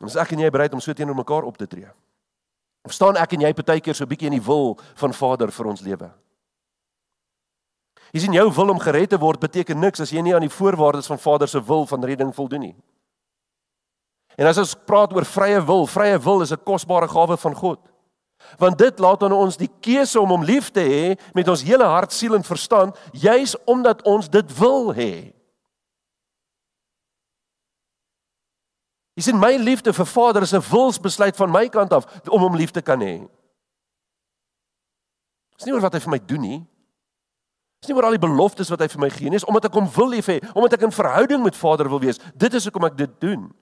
En is ek en jy bereid om so teenoor mekaar op te tree? Of staan ek en jy partykeer so 'n bietjie in die wil van Vader vir ons lewe? Jy sien, jou wil om gered te word beteken niks as jy nie aan die voorwaardes van Vader se wil van redding voldoen nie. En as ons praat oor vrye wil, vrye wil is 'n kosbare gawe van God. Want dit laat aan ons die keuse om hom lief te hê met ons hele hart, siel en verstand, juis omdat ons dit wil hê. Jy sien, my liefde vir Vader is 'n wilsbesluit van my kant af, om hom lief te kan hê. Dit is nie oor wat hy vir my doen nie. Dit is nie oor al die beloftes wat hy vir my gee nie, is omdat ek hom wil lief hê, omdat ek in verhouding met Vader wil wees. Dit is hoekom ek dit doen.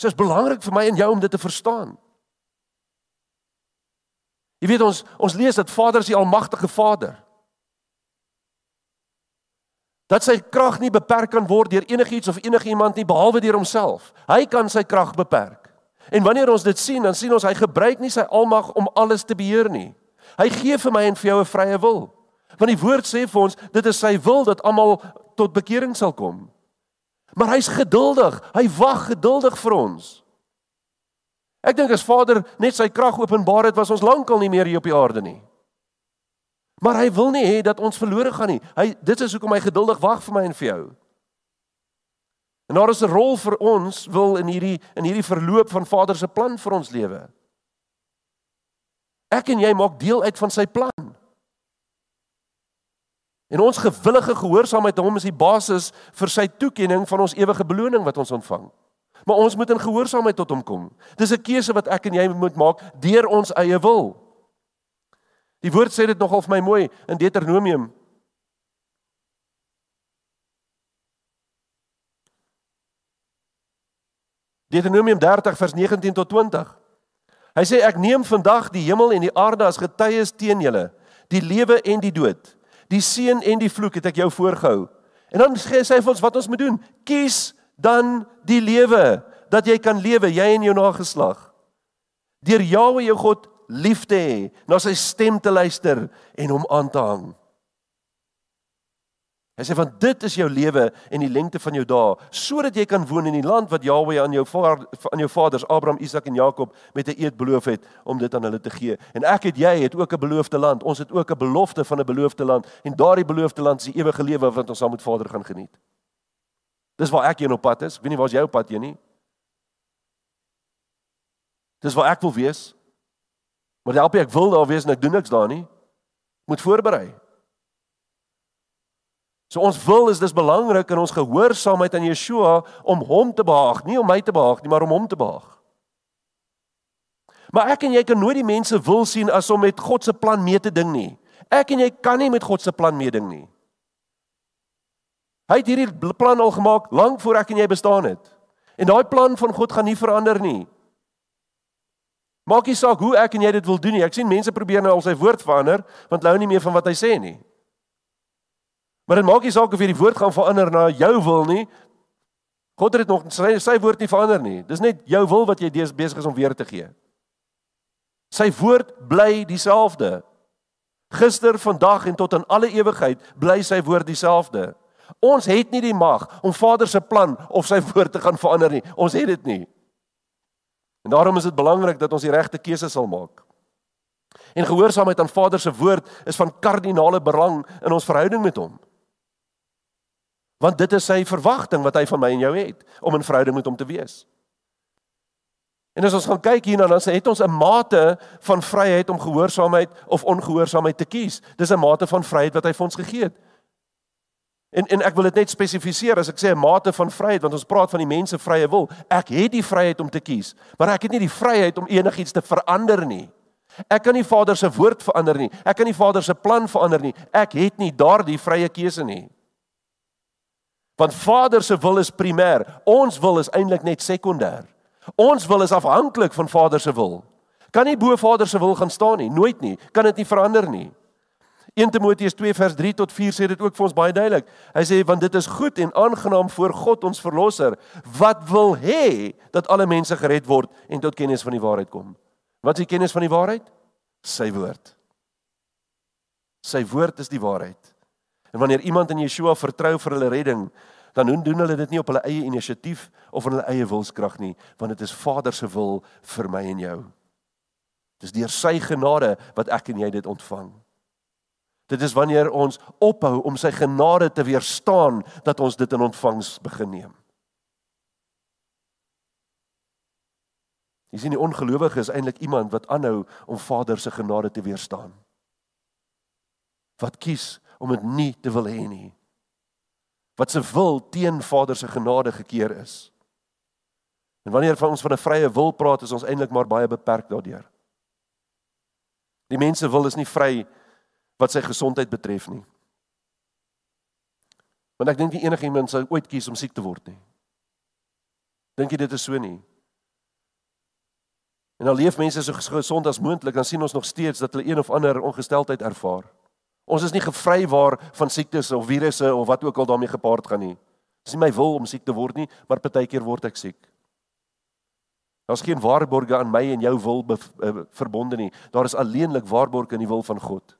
So is belangrik vir my en jou om dit te verstaan. Jy weet, ons, ons lees dat Vader is die almagtige Vader. Dat sy krag nie beperk kan word deur enigiets of enigiemand nie, behalwe deur homself. Hy kan sy krag beperk. En wanneer ons dit sien, dan sien ons hy gebruik nie sy almag om alles te beheer nie. Hy gee vir my en vir jou 'n vrye wil. Want die woord sê vir ons, dit is sy wil dat almal tot bekering sal kom. Maar hy's geduldig, hy wag geduldig vir ons. Ek dink as Vader net sy krag openbaar het, was ons lankal nie meer hier op die aarde nie. Maar hy wil nie hê dat ons verlore gaan nie. Hy, dit is hoekom hy geduldig wag vir my en vir jou. En daar is 'n rol vir ons wil in hierdie, in hierdie verloop van Vader se plan vir ons lewe. Ek en jy maak deel uit van sy plan. En ons gewillige gehoorsaamheid aan hom is die basis vir sy toekenning van ons ewige beloning wat ons ontvang. Maar ons moet in gehoorsaamheid tot hom kom. Dis 'n keuse wat ek en jy moet maak deur ons eie wil. Die woord sê dit nogal vir my mooi in Deuteronomium. Deuteronomium dertig vers negentien tot twintig. Hy sê, ek neem vandag die hemel en die aarde as getuies teen julle, die lewe en die dood, die seën en die vloek het ek jou voorgehou. En dan sê hy vir ons wat ons moet doen. Kies dan die lewe, dat jy kan lewe, jy en jou nageslag. Deur Yahweh jou God liefde hê, na sy stem te luister en hom aan te hang. Hy sê, want dit is jou lewe en die lengte van jou dae, sodat jy kan woon in die land wat Yahweh aan jou, vader, aan jou vaders, Abraham, Isak en Jacob, met 'n eed beloof het, om dit aan hulle te gee. En ek het jy het ook 'n beloofde land, ons het ook 'n belofte van 'n beloofde land, en daardie beloofde land is die ewige lewe wat ons saam met Vader gaan geniet. Dis waar ek hier op pad is, ek weet nie waar is jou pad hier nie. Dis waar ek wil wees. Maar dit help nie, ek wil daar wees en ek doen niks daar nie. Moet voorberei. So ons wil is dis belangrik in ons gehoorsaamheid aan Yeshua om hom te behaag, nie om my te behaag nie, maar om hom te behaag. Maar ek en jy kan nooit die mense wil sien as om met God se plan mee te ding nie. Ek en jy kan nie met God se plan meeding nie. Hy het hierdie plan al gemaak, lang voor ek en jy bestaan het. En daai plan van God gaan nie verander nie. Maak nie saak hoe ek en jy dit wil doen nie. Ek sien mense probeer nou al sy woord verander, want hulle hou nie meer van wat hy sê nie. Maar dit maak nie saak of jy die woord gaan verander na jou wil nie. God het dit nog, sy, sy woord nie verander nie. Dis net jou wil wat jy besig is om weer te gee. Sy woord bly dieselfde. Gister, vandag en tot in alle ewigheid bly sy woord dieselfde. Ons het nie die mag om Vader se plan of sy woord te gaan verander nie. Ons het dit nie. En daarom is dit belangrik dat ons die regte keuse sal maak. En gehoorsaamheid aan Vader se woord is van kardinale belang in ons verhouding met hom. Want dit is sy verwagting wat hy van my en jou het, om in verhouding met hom te wees. En as ons gaan kyk hierna, dan sê, het ons 'n mate van vryheid om gehoorsaamheid of ongehoorsaamheid te kies. Dis 'n mate van vryheid wat hy vir ons gegee het. En, en ek wil dit net spesifiseer as ek sê 'n mate van vryheid, want ons praat van die mense vrye wil. Ek het die vryheid om te kies, maar ek het nie die vryheid om enigiets te verander nie. Ek kan nie Vader se woord verander nie. Ek kan nie Vader se plan verander nie. Ek het nie daardie vrye keuse nie. Want Vader se wil is primêr. Ons wil is eintlik net sekondêr. Ons wil is afhanklik van Vader se wil. Kan nie bo Vader se wil gaan staan nie, nooit nie. Kan dit nie verander nie. Eerste Timoteus twee vers drie tot vier sê dit ook vir ons baie duidelik. Hy sê, want dit is goed en aangenaam voor God ons verlosser, wat wil hê dat alle mense gered word en tot kennis van die waarheid kom. Wat is die kennis van die waarheid? Sy woord. Sy woord is die waarheid. En wanneer iemand in Yeshua vertrou vir hulle redding, dan doen hulle dit nie op hulle eie inisiatief of in hulle eie wilskrag nie, want dit is Vader se wil vir my en jou. Dis deur sy genade wat ek en jy dit ontvang. Dit is wanneer ons ophou om sy genade te weerstaan, dat ons dit in ontvangs begin neem. Jy sien, die ongelowige is eintlik iemand wat aanhou om Vader se genade te weerstaan. Wat kies om dit nie te wil hê nie. Wat se wil teen Vader se genade gekeer is. En wanneer ons van 'n vrye wil praat, is ons eintlik maar baie beperk daardeur. Die mense wil is nie vry wat sy gesondheid betref nie. Want ek dink nie enige iemand sal ooit kies om siek te word nie. Dink jy dit is so nie? En al leef mense so gesond as moontlik, dan sien ons nog steeds dat hulle een of ander ongesteldheid ervaar. Ons is nie gevrywaar van siektes of virusse of wat ook al daarmee gepaard gaan nie. Dit is nie my wil om siek te word nie, maar partykeer word ek siek. Daar's geen waarborge aan my en jou wil verbonde nie. Daar is alleenlik waarborge in die wil van God.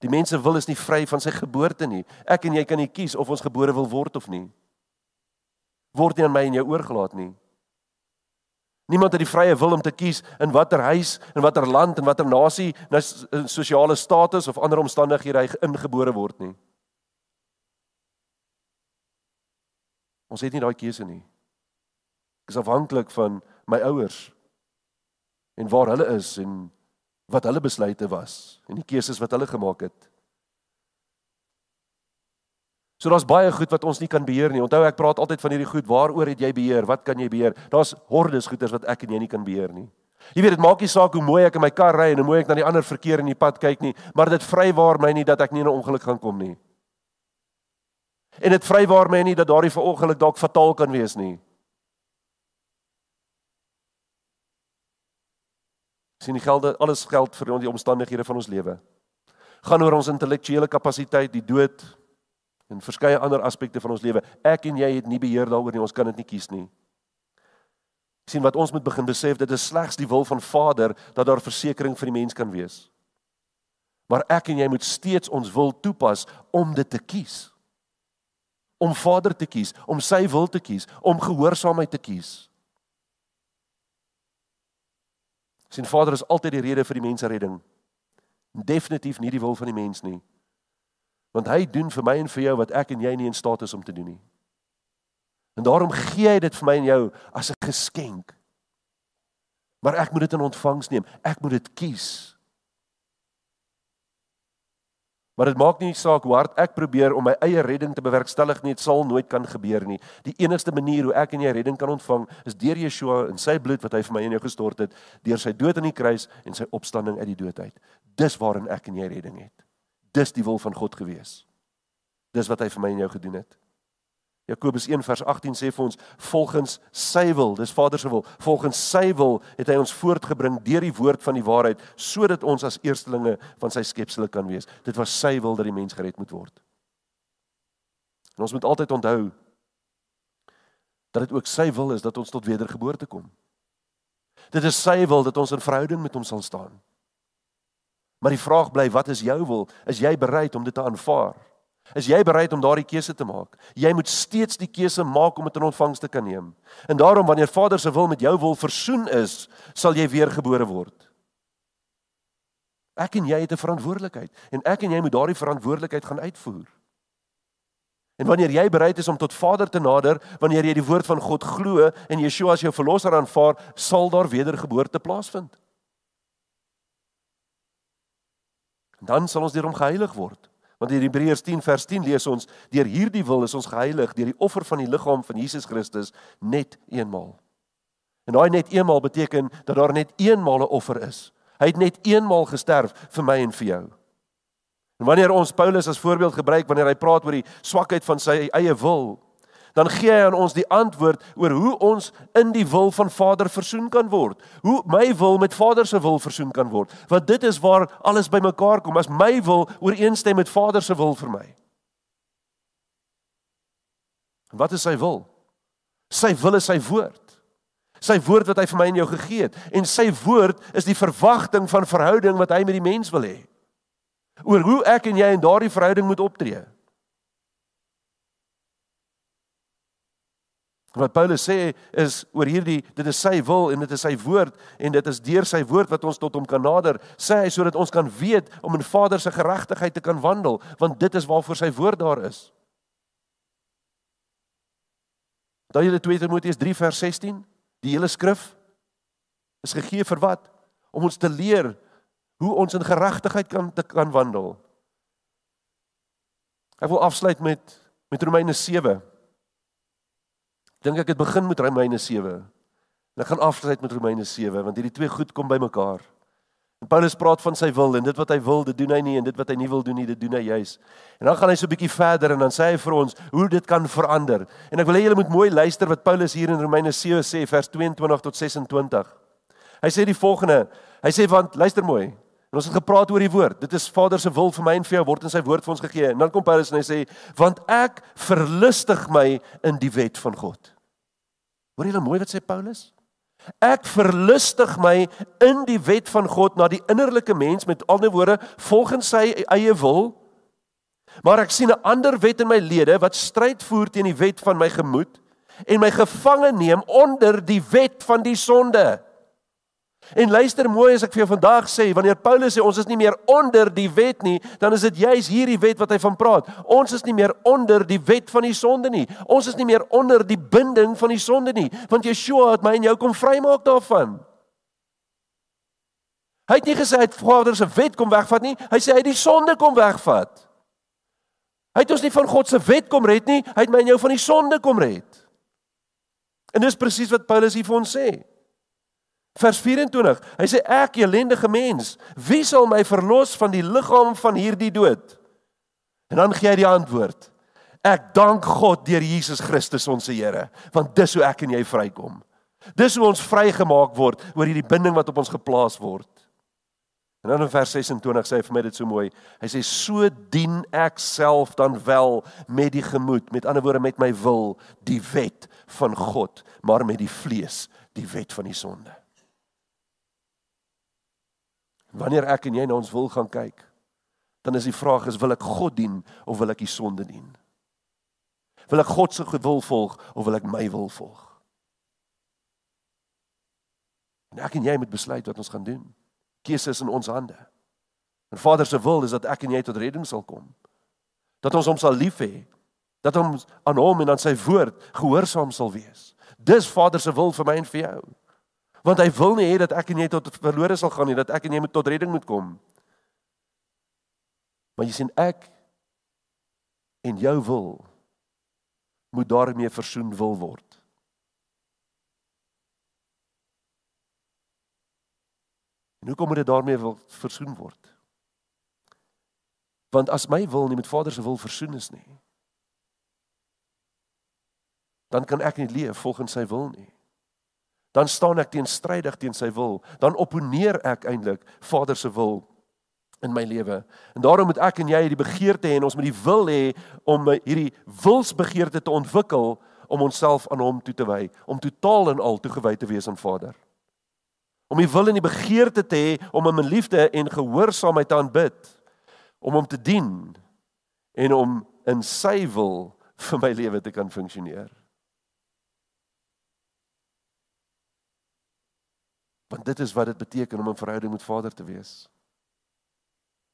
Die mense wil is nie vry van sy geboorte nie. Ek en jy kan nie kies of ons gebore wil word of nie. Word nie aan my en jou oorgelaat nie. Niemand het die vrye wil om te kies in watter huis, in watter land, in watter nasie, in sosiale status of ander omstandighede hy ingebore word nie. Ons het nie daai keuse nie. Ek is afhanklik van my ouers en waar hulle is en wat hulle besluite was, en die keuses wat hulle gemaak het. So daar's baie goed wat ons nie kan beheer nie. Onthou, ek praat altyd van hierdie goed, waaroor het jy beheer, wat kan jy beheer? Daar's hordes goeders wat ek en jy nie kan beheer nie. Jy weet, dit maak nie saak hoe mooi ek in my kar ry en hoe mooi ek na die ander verkeer in die pad kyk nie, maar dit vrywaar my nie dat ek nie in 'n ongeluk gaan kom nie. En dit vrywaar my nie dat daardie ongeluk dalk fataal kan wees nie. Sien, die gelde, alles geld vir die omstandighede van ons lewe. Gaan oor ons intellektuele kapasiteit, die dood en verskeie ander aspekte van ons lewe. Ek en jy het nie beheer daaroor nie, ons kan dit nie kies nie. Sien, wat ons moet begin besef, dit is slegs die wil van Vader dat daar versekering vir die mens kan wees. Maar ek en jy moet steeds ons wil toepas om dit te kies. Om Vader te kies, om sy wil te kies, om gehoorsaamheid te kies. Sien, Vader is altyd die rede vir die mense redding. Definitief nie die wil van die mens nie. Want hy doen vir my en vir jou wat ek en jy nie in staat is om te doen nie. En daarom gee hy dit vir my en jou as 'n geskenk. Maar ek moet dit in ontvangs neem. Ek moet dit kies. Maar dit maak nie saak hoe hard ek probeer om my eie redding te bewerkstellig nie, dit sal nooit kan gebeur nie. Die enigste manier hoe ek en jy redding kan ontvang, is deur Yeshua en sy bloed wat hy vir my en jou gestort het, deur sy dood aan die kruis en sy opstanding uit die dood uit. Dis waarin ek en jy redding het. Dis die wil van God gewees. Dis wat hy vir my en jou gedoen het. Jakobus een vers agttien sê vir ons, volgens sy wil, dis Vader se wil, volgens sy wil het hy ons voortgebring deur die woord van die waarheid, sodat ons as eerstelinge van sy skepsel kan wees. Dit was sy wil dat die mens gered moet word. En ons moet altyd onthou, dat dit ook sy wil is, dat ons tot wedergeboorte kom. Dit is sy wil, dat ons in verhouding met hom sal staan. Maar die vraag bly, wat is jou wil? Is jy bereid om dit te aanvaar? Is jy bereid om daardie keuse te maak? Jy moet steeds die keuse maak om dit in ontvangst te kan neem. En daarom, wanneer Vader se wil met jou wil versoen is, sal jy weergebore word. Ek en jy het 'n verantwoordelikheid, en ek en jy moet daardie verantwoordelikheid gaan uitvoer. En wanneer jy bereid is om tot Vader te nader, wanneer jy die woord van God glo en Yeshua as jou verlosser aanvaar, sal daar wedergeboorte plaasvind. En dan sal ons deur hom geheilig word. Want in Hebreërs tien vers tien lees ons, deur hierdie wil is ons geheilig, deur die offer van die liggaam van Jesus Christus, net eenmaal. En daai net eenmaal beteken, dat daar net eenmaal 'n offer is. Hy het net eenmaal gesterf, vir my en vir jou. En wanneer ons Paulus as voorbeeld gebruik, wanneer hy praat oor die swakheid van sy eie wil, dan gee hy aan ons die antwoord, oor hoe ons in die wil van Vader versoen kan word, hoe my wil met Vader se wil versoen kan word, want dit is waar alles by mekaar kom, as my wil ooreenstem met Vader se wil vir my. En wat is sy wil? Sy wil is sy woord, sy woord wat hy vir my en jou gegee het, en sy woord is die verwagting van verhouding wat hy met die mens wil hê, oor hoe ek en jy in daardie verhouding moet optree. Wat Paulus sê is oor hierdie, dit is sy wil en dit is sy woord en dit is deur sy woord wat ons tot hom kan nader, sê hy sodat ons kan weet om in Vader se geregtigheid te kan wandel, want dit is waarvoor sy woord daar is. Daar julle tweede Timoteus drie vers sestien, die hele skrif is gegee vir wat? Om ons te leer hoe ons in geregtigheid kan, kan wandel. Ek wil afsluit met, met Romeine sewe. Dink ek het begin met Romeine sewe, en ek gaan afsluit met Romeine sewe, want hierdie twee goed kom by mekaar. En Paulus praat van sy wil, en dit wat hy wil, dit doen hy nie, en dit wat hy nie wil doen nie, dit doen hy juis. En dan gaan hy so 'n bietjie verder, en dan sê hy vir ons, hoe dit kan verander. En ek wil hê julle moet mooi luister wat Paulus hier in Romeine sewe sê, vers tweeëntwintig tot ses en twintig. Hy sê die volgende, hy sê, want, luister mooi, en ons het gepraat oor die woord, dit is Vader se wil vir my en vir jou, word in sy woord vir ons gegee, en dan kom Paulus en hy sê, want ek verlustig my in die wet van God. Hoor julle mooi wat sê Paulus? Ek verlustig my in die wet van God na die innerlike mens, met ander woorde, volgens sy eie wil, maar ek sien 'n ander wet in my lede, wat stryd voer teen die wet van my gemoed, en my gevange neem onder die wet van die sonde. En luister mooi as ek vir jou vandag sê, wanneer Paulus sê, ons is nie meer onder die wet nie, dan is dit juis hierdie wet wat hy van praat. Ons is nie meer onder die wet van die sonde nie. Ons is nie meer onder die binding van die sonde nie, want Yeshua het my en jou kom vrymaak daarvan. Hy het nie gesê, hy het Vader se wet kom wegvat nie, hy sê, hy het die sonde kom wegvat. Hy het ons nie van God se wet kom red nie, hy het my en jou van die sonde kom red. En dis presies wat Paulus hier vir ons sê. Vers vyf-en-twintig, hy sê, ek elendige mens, wie sal my verlos van die liggaam van hierdie dood? En dan gee hy die antwoord, ek dank God deur Jesus Christus ons Here, want dis hoe ek en jy vrykom. Dis hoe ons vrygemaak word, oor hierdie binding wat op ons geplaas word. En dan in vers ses-en-twintig sê hy vir my dit so mooi, hy sê, so dien ek self dan wel met die gemoed, met ander woorde met my wil, die wet van God, maar met die vlees, die wet van die sonde. Wanneer ek en jy na ons wil gaan kyk, dan is die vraag is, wil ek God dien, of wil ek die sonde dien? Wil ek God se wil volg, of wil ek my wil volg? En ek en jy moet besluit wat ons gaan doen. Keuse is in ons hande. En Vader se wil is dat ek en jy tot redding sal kom. Dat ons hom sal lief hê, dat ons aan hom en aan sy woord gehoorsaam sal wees. Dis Vader se wil vir my en vir jou. Want hy wil nie hê dat ek en jy tot verlore sal gaan nie, dat ek en jy moet tot redding moet kom. Maar jy sien, ek en jou wil moet daarmee versoen wil word. En hoekom moet dit daarmee versoen word? Want as my wil nie met Vader se wil versoen is nie, dan kan ek nie leef volgens sy wil nie. Dan staan ek teenstrydig teen sy wil. Dan opponeer ek eintlik Vader se wil in my lewe. En daarom moet ek en jy die begeerte hê en ons moet die wil hê om hierdie wilsbegeerte te ontwikkel om onsself aan hom toe te wy, om totaal en al toegewy te wees aan Vader. Om die wil en die begeerte te hê om hom in liefde en gehoorsaamheid te aanbid, om hom te dien en om in sy wil vir my lewe te kan funksioneer. Want dit is wat dit beteken om in verhouding met Vader te wees.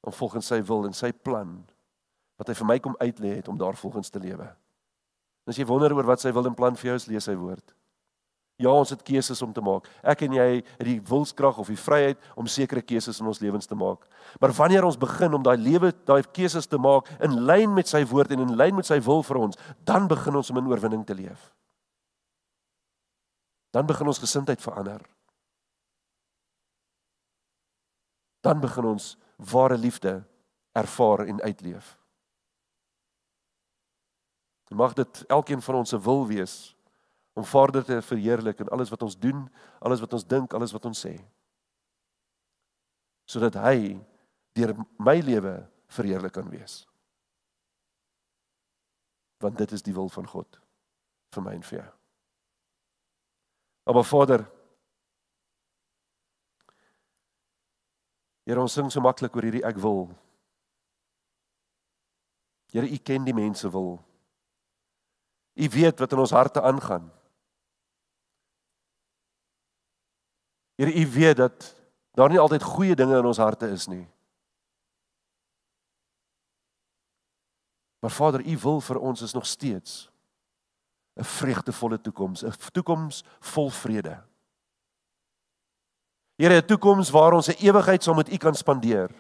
Om volgens sy wil en sy plan, wat hy vir my kom uitlê het, om daar volgens te lewe. En as jy wonder oor wat sy wil en plan vir jou is, lees sy woord. Ja, ons het keuses om te maak. Ek en jy het die wilskrag of die vryheid om sekere keuses in ons lewens te maak. Maar wanneer ons begin om daai lewe, daai keuses te maak, in lyn met sy woord en in lyn met sy wil vir ons, dan begin ons om in oorwinning te leef. Dan begin ons gesindheid verander. Dan begin ons ware liefde ervaar en uitleef. En mag dit elkeen van ons se wil wees, om Vader te verheerlik in alles wat ons doen, alles wat ons dink, alles wat ons sê. Sodat hy deur my lewe verheerlik kan wees. Want dit is die wil van God, vir my en vir jou. Maar Vader, Here, ons sing so maklik oor hierdie ek wil. Here, U ken die mense wil. U weet wat in ons harte aangaan. Here, U weet dat daar nie altyd goeie dinge in ons harte is nie. Maar Vader, U wil vir ons is nog steeds 'n vreugdevolle toekoms, 'n toekoms vol vrede. Here, 'n toekoms waar ons 'n ewigheid saam met U kan spandeer.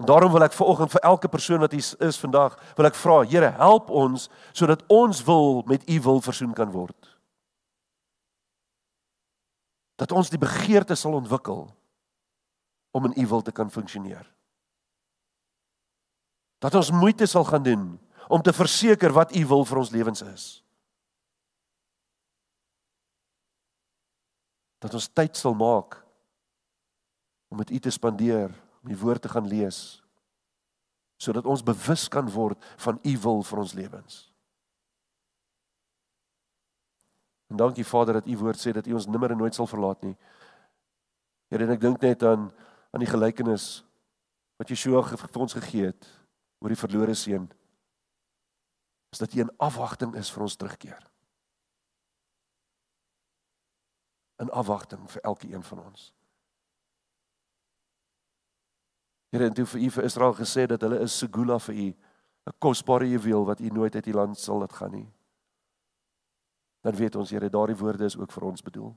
En daarom wil ek vanoggend vir elke persoon wat hier is vandag, wil ek vra, Here, help ons sodat ons wil met U wil versoen kan word. Dat ons die begeerte sal ontwikkel om in U wil te kan funksioneer. Dat ons moeite sal gaan doen om te verseker wat U wil vir ons lewens is. Dat ons tyd sal maak om met U te spandeer, om die woord te gaan lees, sodat ons bewus kan word van U wil vir ons lewens. En dankie Vader dat U woord sê dat U ons nimmer en nooit sal verlaat nie. Here, en ek dink net aan, aan die gelykenis wat Yeshua vir ons gegee het oor die verlore seun, is dat U in afwagting is vir ons terugkeer. In afwagting vir elke een van ons. Here, en toe vir U vir Israel gesê dat hulle is segula vir U, 'n kosbare juweel wat U nooit uit die land sal laat gaan nie. Dan weet ons, Here, daardie woorde is ook vir ons bedoel.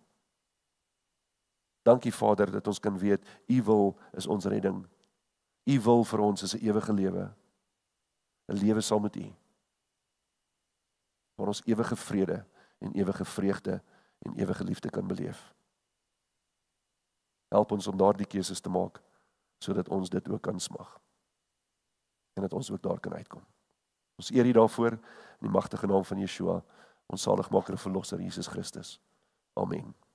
Dankie Vader dat ons kan weet, U wil is ons redding. U wil vir ons is 'n ewige lewe. 'n lewe saam met U. Waar ons ewige vrede en ewige vreugde en ewige liefde kan beleef. Help ons om daardie keuses te maak, sodat ons dit ook kan smag. En dat ons ook daar kan uitkom. Ons eer U daarvoor, in die magtige naam van Yeshua, ons saligmaker en verlosser Jesus Christus. Amen.